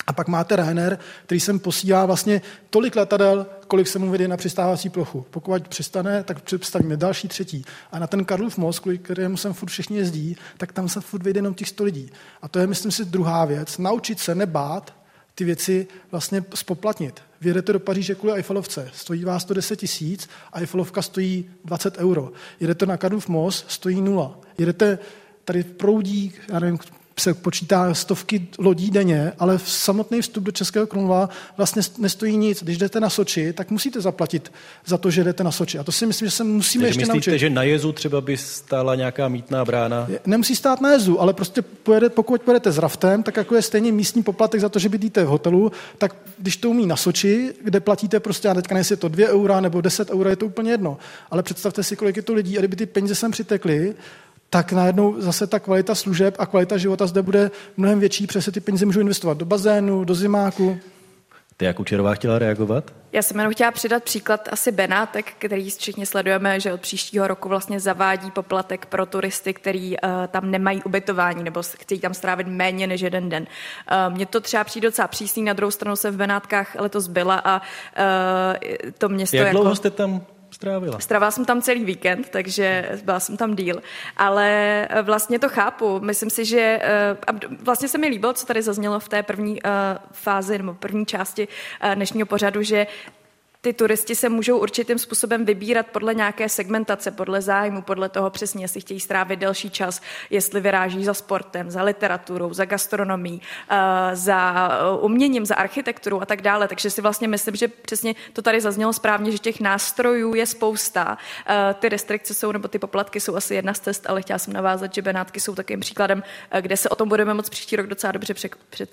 A pak máte Ryanair, který sem posílá vlastně tolik letadel, kolik se mu vede na přistávací plochu. Pokud přistane, tak představíme další, třetí. A na ten Karlův most, kterému sem furt všichni jezdí, tak tam se furt vede jenom těch 100 lidí. A to je, myslím si, druhá věc. Naučit se nebát ty věci vlastně spoplatnit. Vyjedete do Paříže kvůli Eiffelovce, stojí vás 110 000, a Eiffelovka stojí 20 €. Jedete na Karlův most, stojí 0. Jedete tady proudí, já nevím, se počítá stovky lodí denně, ale samotný vstup do Českého Krumlova vlastně nestojí nic. Když jdete na Soči, tak musíte zaplatit za to, že jdete na Soči. A to si myslím, že se musíme ještě myslíte, naučit. Takže myslíte, že na jezu třeba by stála nějaká mítná brána? Nemusí stát na jezu, ale prostě pokud pojedete s raftem, tak jako je stejně místní poplatek za to, že bydlíte v hotelu, tak když to umí na Soči, kde platíte prostě, a teďka nejsi to 2 € nebo 10 €, je to úplně jedno. Ale představte si, kolik je to lidí, a kdyby ty peníze sem přitekly, tak najednou zase ta kvalita služeb a kvalita života zde bude mnohem větší, protože ty peníze můžou investovat do bazénu, do zimáku. Ty, jak Kučerová, chtěla reagovat? Já jsem jenom chtěla přidat příklad asi Benátek, který všichni sledujeme, že od příštího roku vlastně zavádí poplatek pro turisty, který tam nemají ubytování nebo chtějí tam strávit méně než jeden den. Mně to třeba přijde docela přísný, na druhou stranu jsem v Benátkách letos byla a to město jako... Jak dlouho jste tam... Strávila jsem tam celý víkend, takže byla jsem tam díl, ale vlastně to chápu. Myslím si, že vlastně se mi líbilo, co tady zaznělo v té první fázi nebo první části dnešního pořadu, že ty turisti se můžou určitým způsobem vybírat podle nějaké segmentace, podle zájmu, podle toho přesně, jestli chtějí strávit delší čas, jestli vyráží za sportem, za literaturou, za gastronomií, za uměním, za architekturou a tak dále. Takže si vlastně myslím, že přesně to tady zaznělo správně, že těch nástrojů je spousta. Ty restrikce jsou, nebo ty poplatky jsou asi jedna z cest, ale chtěla jsem navázat, že Benátky jsou takovým příkladem, kde se o tom budeme moc příští rok docela dobře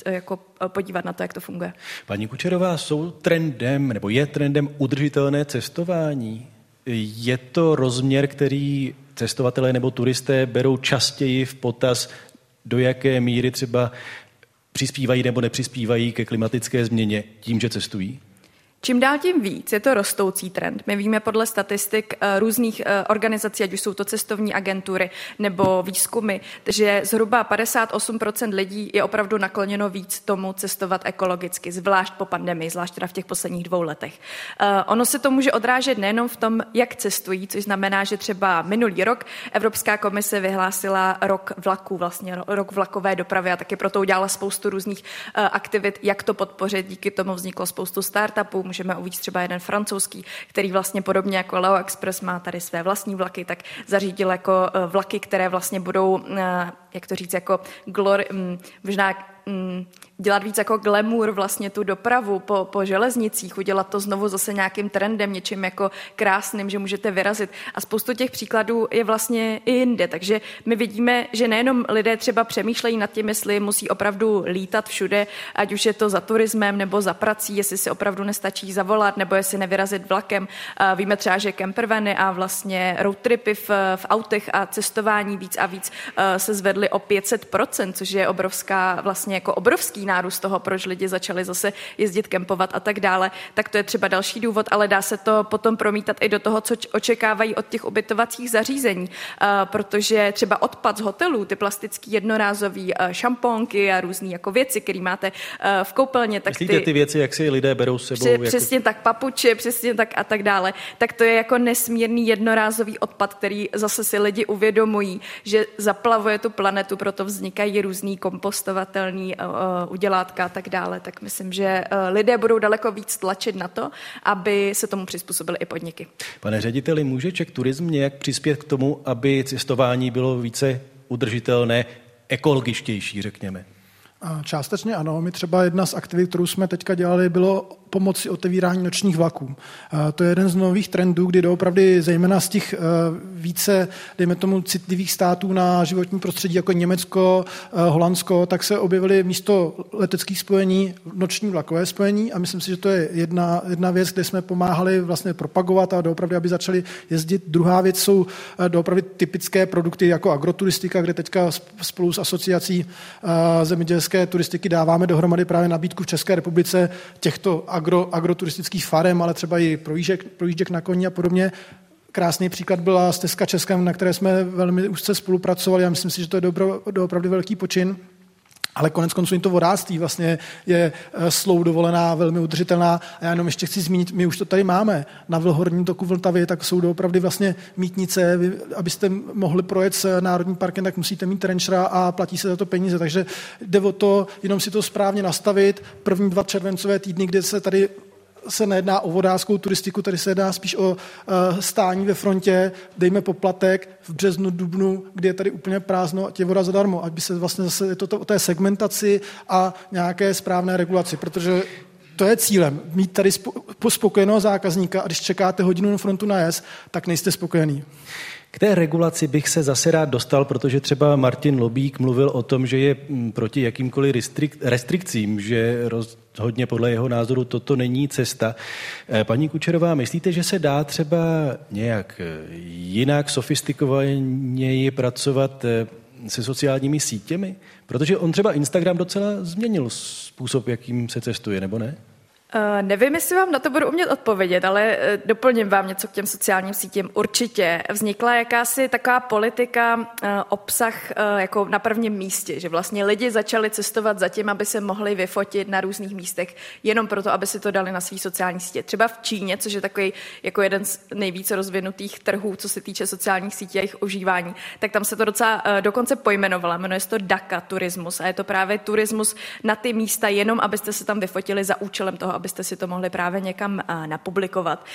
jako podívat na to, jak to funguje. Paní Kučerová, jsou trendem, nebo je trendem udržitelné cestování? Je to rozměr, který cestovatelé nebo turisté berou častěji v potaz, do jaké míry třeba přispívají nebo nepřispívají ke klimatické změně tím, že cestují? Čím dál tím víc je to rostoucí trend. My víme podle statistik různých organizací, ať už jsou to cestovní agentury nebo výzkumy, že zhruba 58% lidí je opravdu nakloněno víc tomu cestovat ekologicky, zvlášť po pandemii, zvlášť teda v těch posledních 2 letech. Ono se to může odrážet nejenom v tom, jak cestují, což znamená, že třeba minulý rok Evropská komise vyhlásila rok vlaků, vlastně rok vlakové dopravy, a taky proto udělala spoustu různých aktivit, jak to podpořit. Díky tomu vzniklo spoustu startupů. Můžeme uvíct třeba jeden francouzský, který vlastně podobně jako Leo Express má tady své vlastní vlaky, tak zařídil jako vlaky, které vlastně budou, jak to říct, jako možná dělat víc jako glamour vlastně tu dopravu po železnicích, udělat to znovu zase nějakým trendem, něčím jako krásným, že můžete vyrazit. A spoustu těch příkladů je vlastně i jinde. Takže my vidíme, že nejenom lidé třeba přemýšlejí nad tím, jestli musí opravdu lítat všude, ať už je to za turismem nebo za prací, jestli si opravdu nestačí zavolat nebo jestli nevyrazit vlakem. Víme třeba, že campervany a vlastně roadtripy v autech a cestování víc a víc se zvedly o 500%, což je obrovský nárůst toho, proč lidi začali zase jezdit kempovat a tak dále, tak to je třeba další důvod, ale dá se to potom promítat i do toho, co očekávají od těch ubytovacích zařízení, protože třeba odpad z hotelů, ty plastický jednorázový šamponky a různý jako věci, které máte v koupelně, tak ty věci, jak si lidé berou s sebou. Přesně jako... tak papuče, přesně tak a tak dále. Tak to je jako nesmírný jednorázový odpad, který zase si lidi uvědomují, že zaplavuje tu planetu, proto vznikají různý kompostovatelný udělátka a tak dále, tak myslím, že lidé budou daleko víc tlačit na to, aby se tomu přizpůsobili i podniky. Pane řediteli, může Czech Tourism nějak přispět k tomu, aby cestování bylo více udržitelné, ekologičtější, řekněme? Částečně ano. My třeba jedna z aktivit, kterou jsme teďka dělali, bylo pomoci otevírání nočních vlaků. To je jeden z nových trendů, kdy doopravdy zejména z těch více, dejme tomu, citlivých států na životní prostředí, jako Německo, Holandsko, tak se objevily místo leteckých spojení noční vlakové spojení a myslím si, že to je jedna věc, kde jsme pomáhali vlastně propagovat a doopravdy, aby začali jezdit. Druhá věc jsou doopravdy typické produkty jako agroturistika, kde teďka spolu s asociací zemědělské turistiky dáváme dohromady právě nabídku v České republice těchto agroturistických farem, ale třeba i projížděk na koni a podobně. Krásný příklad byla stezka Českem, na které jsme velmi úzce spolupracovali. Já myslím si, že to je doopravdy velký počin. Ale koneckonců i to vodáctví vlastně je slou dovolená, velmi udržitelná. A já jenom ještě chci zmínit, my už to tady máme. Na Vlhorním toku Vltavy, tak jsou doopravdy vlastně mítnice. Vy, abyste mohli projet s národním parkem, tak musíte mít ranchera a platí se za to peníze. Takže jde o to, jenom si to správně nastavit. První 2 červencové týdny, kde se nejedná o vodáckou turistiku, tady se jedná spíš o stání ve frontě, dejme poplatek v březnu, dubnu, kdy je tady úplně prázdno a tě voda zadarmo, ať by se vlastně zase je to o té segmentaci a nějaké správné regulaci, protože to je cílem, mít tady spokojeného zákazníka a když čekáte hodinu na frontu na jez, tak nejste spokojený. K té regulaci bych se zase rád dostal, protože třeba Martin Lobík mluvil o tom, že je proti jakýmkoliv restrikcím, že rozhodně podle jeho názoru toto není cesta. Paní Kučerová, myslíte, že se dá třeba nějak jinak, sofistikovaněji pracovat se sociálními sítěmi? Protože on třeba Instagram docela změnil způsob, jakým se cestuje, nebo ne? Nevím, jestli vám na to budu umět odpovědět, ale doplním vám něco k těm sociálním sítím. Určitě vznikla jakási taková politika, obsah jako na prvním místě, že vlastně lidi začali cestovat za tím, aby se mohli vyfotit na různých místech, jenom proto, aby si to dali na svý sociální sítě. Třeba v Číně, což je takový jako jeden z nejvíce rozvinutých trhů, co se týče sociálních sítí a jejich užívání, tak tam se to docela dokonce pojmenovalo. Jmenuje se to Daka turismus a je to právě turismus na ty místa, jenom abyste se tam vyfotili za účelem toho, abyste si to mohli právě někam napublikovat.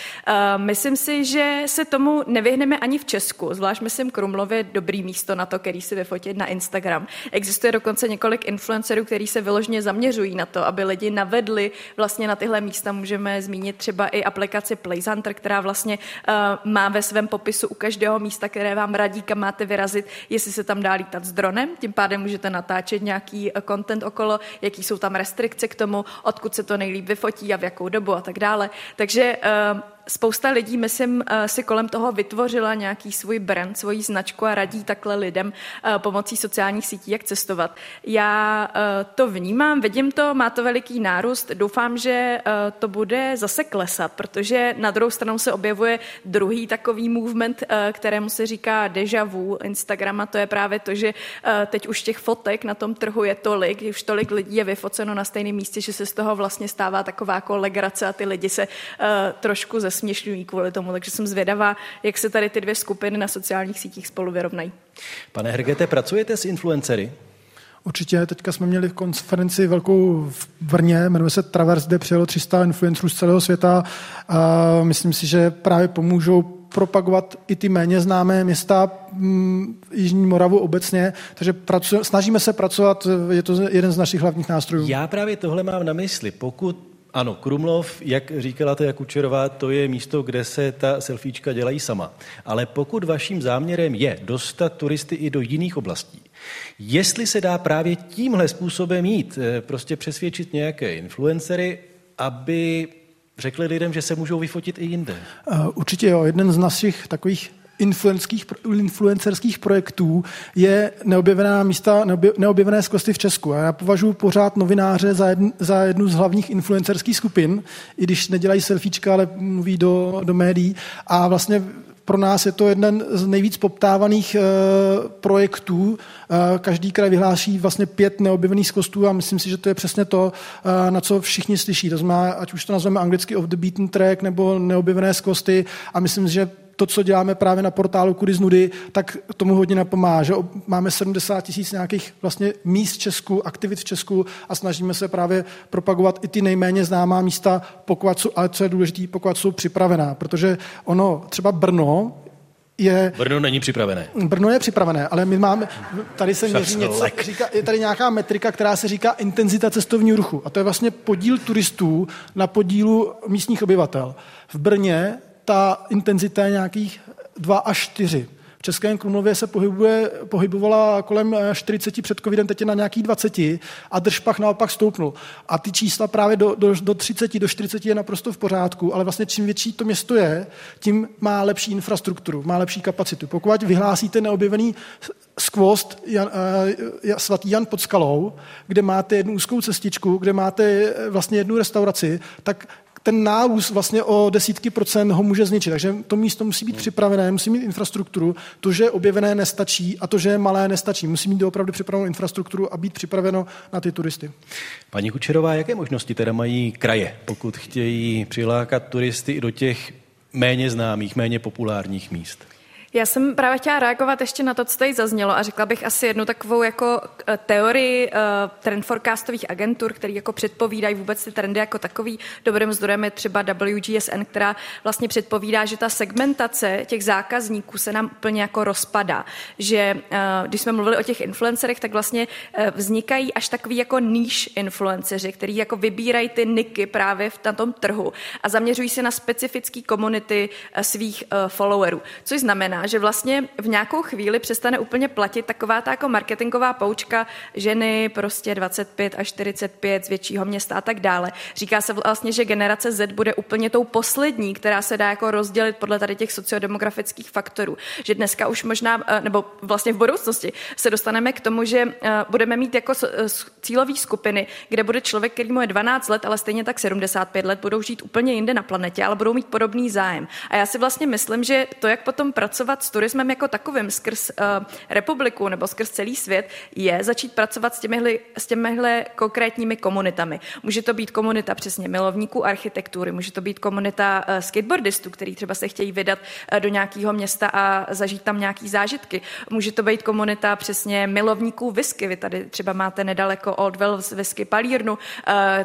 Myslím si, že se tomu nevyhneme ani v Česku, zvlášť myslím Krumlov je dobrý místo na to, který si vyfotit na Instagram. Existuje dokonce několik influencerů, kteří se vyloženě zaměřují na to, aby lidi navedli vlastně na tyhle místa. Můžeme zmínit třeba i aplikaci Playzantr, která vlastně má ve svém popisu u každého místa, které vám radí, kam máte vyrazit, jestli se tam dá lítat s dronem, tím pádem můžete natáčet nějaký content okolo, jaký jsou tam restrikce k tomu, odkud se to nejlíp vyfotí a v jakou dobu a tak dále. Takže spousta lidí, myslím, si kolem toho vytvořila nějaký svůj brand, svoji značku a radí takhle lidem pomocí sociálních sítí, jak cestovat. Já to vnímám, vidím to, má to veliký nárůst, doufám, že to bude zase klesat, protože na druhou stranu se objevuje druhý takový movement, kterému se říká déjà vu Instagram a to je právě to, že teď už těch fotek na tom trhu je tolik, už tolik lidí je vyfoceno na stejném místě, že se z toho vlastně stává taková jako legrace a ty lidi se trošku směšňují kvůli tomu, takže jsem zvědavá, jak se tady ty dvě skupiny na sociálních sítích spolu vyrovnají. Pane Hergete, pracujete s influencery? Určitě, teďka jsme měli v konferenci velkou v Brně, jmenuje se Traverse, kde přijelo 300 influencerů z celého světa a myslím si, že právě pomůžou propagovat i ty méně známé města Jižní Moravu obecně, takže snažíme se pracovat, je to jeden z našich hlavních nástrojů. Já právě tohle mám na mysli, pokud ano, Krumlov, jak říkala ta Kučerová, to je místo, kde se ta selfiečka dělají sama. Ale pokud vaším záměrem je dostat turisty i do jiných oblastí, jestli se dá právě tímhle způsobem jít, prostě přesvědčit nějaké influencery, aby řekli lidem, že se můžou vyfotit i jinde. Určitě jo, jeden z našich takových influencerských projektů je neobjevená místa, neobjevené skvosty v Česku. A já považuji pořád novináře za jednu z hlavních influencerských skupin, i když nedělají selfiečka, ale mluví do médií. A vlastně pro nás je to jeden z nejvíc poptávaných projektů. Každý kraj vyhláší vlastně 5 neobjevených skvostů a myslím si, že to je přesně to, na co všichni slyší. To znamená, ať už to nazveme anglicky off the beaten track nebo neobjevené skvosty a myslím, že to, co děláme právě na portálu Kudy z Nudy, tak tomu hodně napomáhá, že máme 70 000 nějakých vlastně míst v Česku, aktivit v Česku a snažíme se právě propagovat i ty nejméně známá místa pokud jsou, ale co je důležité, pokud jsou připravená, protože ono, třeba Brno není připravené. Brno je připravené, ale my máme, tady se měří něco, říká, je tady nějaká metrika, která se říká intenzita cestovního ruchu a to je vlastně podíl turistů na podílu místních obyvatel. V Brně ta intenzita je nějakých 2 až 4. V Českém Krumlově se pohybovala kolem 40 před covidem, teď je na nějakých 20 a držpach naopak stoupnul. A ty čísla právě do 30, do 40 je naprosto v pořádku, ale vlastně čím větší to město je, tím má lepší infrastrukturu, má lepší kapacitu. Pokud vyhlásíte neobjevený skvost Svatý Jan pod skalou, kde máte jednu úzkou cestičku, kde máte vlastně jednu restauraci, tak ten nárůst vlastně o 10% ho může zničit. Takže to místo musí být připravené, musí mít infrastrukturu. To, že je objevené, nestačí a to, že je malé, nestačí. Musí mít opravdu připravenou infrastrukturu a být připraveno na ty turisty. Paní Kučerová, jaké možnosti teda mají kraje, pokud chtějí přilákat turisty i do těch méně známých, méně populárních míst? Já jsem právě chtěla reagovat ještě na to, co tady zaznělo a řekla bych asi jednu takovou jako teorii trend forecastových agentur, který jako předpovídají vůbec ty trendy jako takový. Dobrým zdrojem je třeba WGSN, která vlastně předpovídá, že ta segmentace těch zákazníků se nám úplně jako rozpadá. Že když jsme mluvili o těch influencerech, tak vlastně vznikají až takový jako niche influenceři, který jako vybírají ty niky právě na tom trhu a zaměřují se na specifické komunity svých followerů, což znamená, že vlastně v nějakou chvíli přestane úplně platit taková ta jako marketingová poučka ženy prostě 25 až 45 z většího města a tak dále. Říká se vlastně, že generace Z bude úplně tou poslední, která se dá jako rozdělit podle tady těch sociodemografických faktorů. Že dneska už možná, nebo vlastně v budoucnosti se dostaneme k tomu, že budeme mít jako cílové skupiny, kde bude člověk, který mu je 12 let, ale stejně tak 75 let, budou žít úplně jinde na planetě, ale budou mít podobný zájem. A já si vlastně myslím, že to, jak potom pracovat s turismem jako takovým skrz republiku nebo skrz celý svět, je začít pracovat s těmihle konkrétními komunitami. Může to být komunita přesně milovníků architektury, může to být komunita skateboardistů, který třeba se chtějí vydat do nějakého města a zažít tam nějaký zážitky. Může to být komunita přesně milovníků whisky. Vy tady třeba máte nedaleko Old Wells whisky palírnu,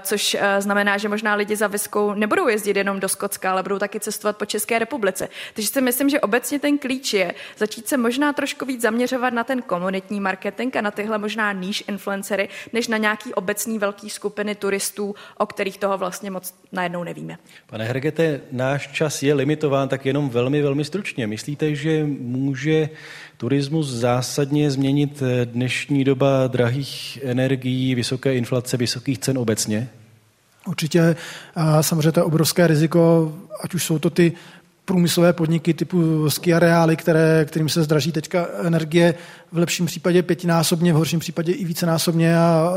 což znamená, že možná lidi za whiskou nebudou jezdit jenom do Skotska, ale budou taky cestovat po České republice. Takže si myslím, že obecně ten klíč je začít se možná trošku víc zaměřovat na ten komunitní marketing a na tyhle možná níž influencery, než na nějaký obecný velký skupiny turistů, o kterých toho vlastně moc najednou nevíme. Pane Hergete, náš čas je limitován, tak jenom velmi, velmi stručně. Myslíte, že může turismus zásadně změnit dnešní doba drahých energií, vysoké inflace, vysokých cen obecně? Určitě. A samozřejmě to je obrovské riziko, ať už jsou to ty průmyslové podniky typu ski areály, kterým se zdraží teďka energie v lepším případě 5násobně, v horším případě i vícenásobně a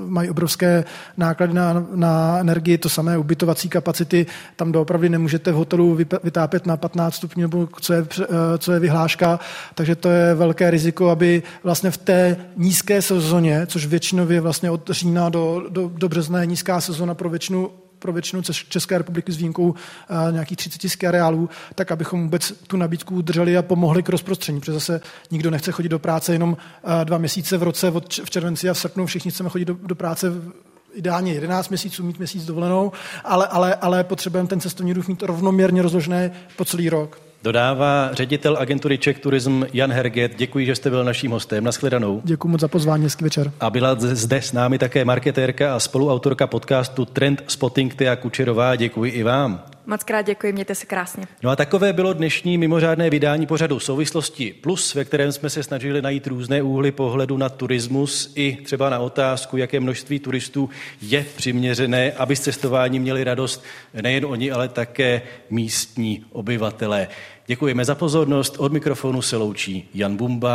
mají obrovské náklady na energii, to samé ubytovací kapacity, tam doopravdy nemůžete v hotelu vytápět na 15 stupňů, nebo co je vyhláška, takže to je velké riziko, aby vlastně v té nízké sezóně, což většinově vlastně od října do března je nízká sezóna pro většinu České republiky s výjimkou nějakých 30 ski areálů, tak abychom vůbec tu nabídku udrželi a pomohli k rozprostření, protože zase nikdo nechce chodit do práce jenom 2 měsíce v roce, v červenci a v srpnu všichni chceme chodit do práce ideálně 11 měsíců, mít měsíc dovolenou, ale potřebujeme ten cestovní ruch mít rovnoměrně rozložené po celý rok. Dodává ředitel agentury Czech Tourism Jan Herget. Děkuji, že jste byl naším hostem. Nashledanou. Děkuji moc za pozvání, hezký večer. A byla zde s námi také marketérka a spoluautorka podcastu Trend Spotting Ťuka Kučerová. Děkuji i vám. Mockrát děkuji, mějte se krásně. No a takové bylo dnešní mimořádné vydání pořadu Souvislosti Plus, ve kterém jsme se snažili najít různé úhly pohledu na turismus i třeba na otázku, jaké množství turistů je přiměřené, aby z cestování měli radost nejen oni, ale také místní obyvatelé. Děkujeme za pozornost, od mikrofonu se loučí Jan Bumba.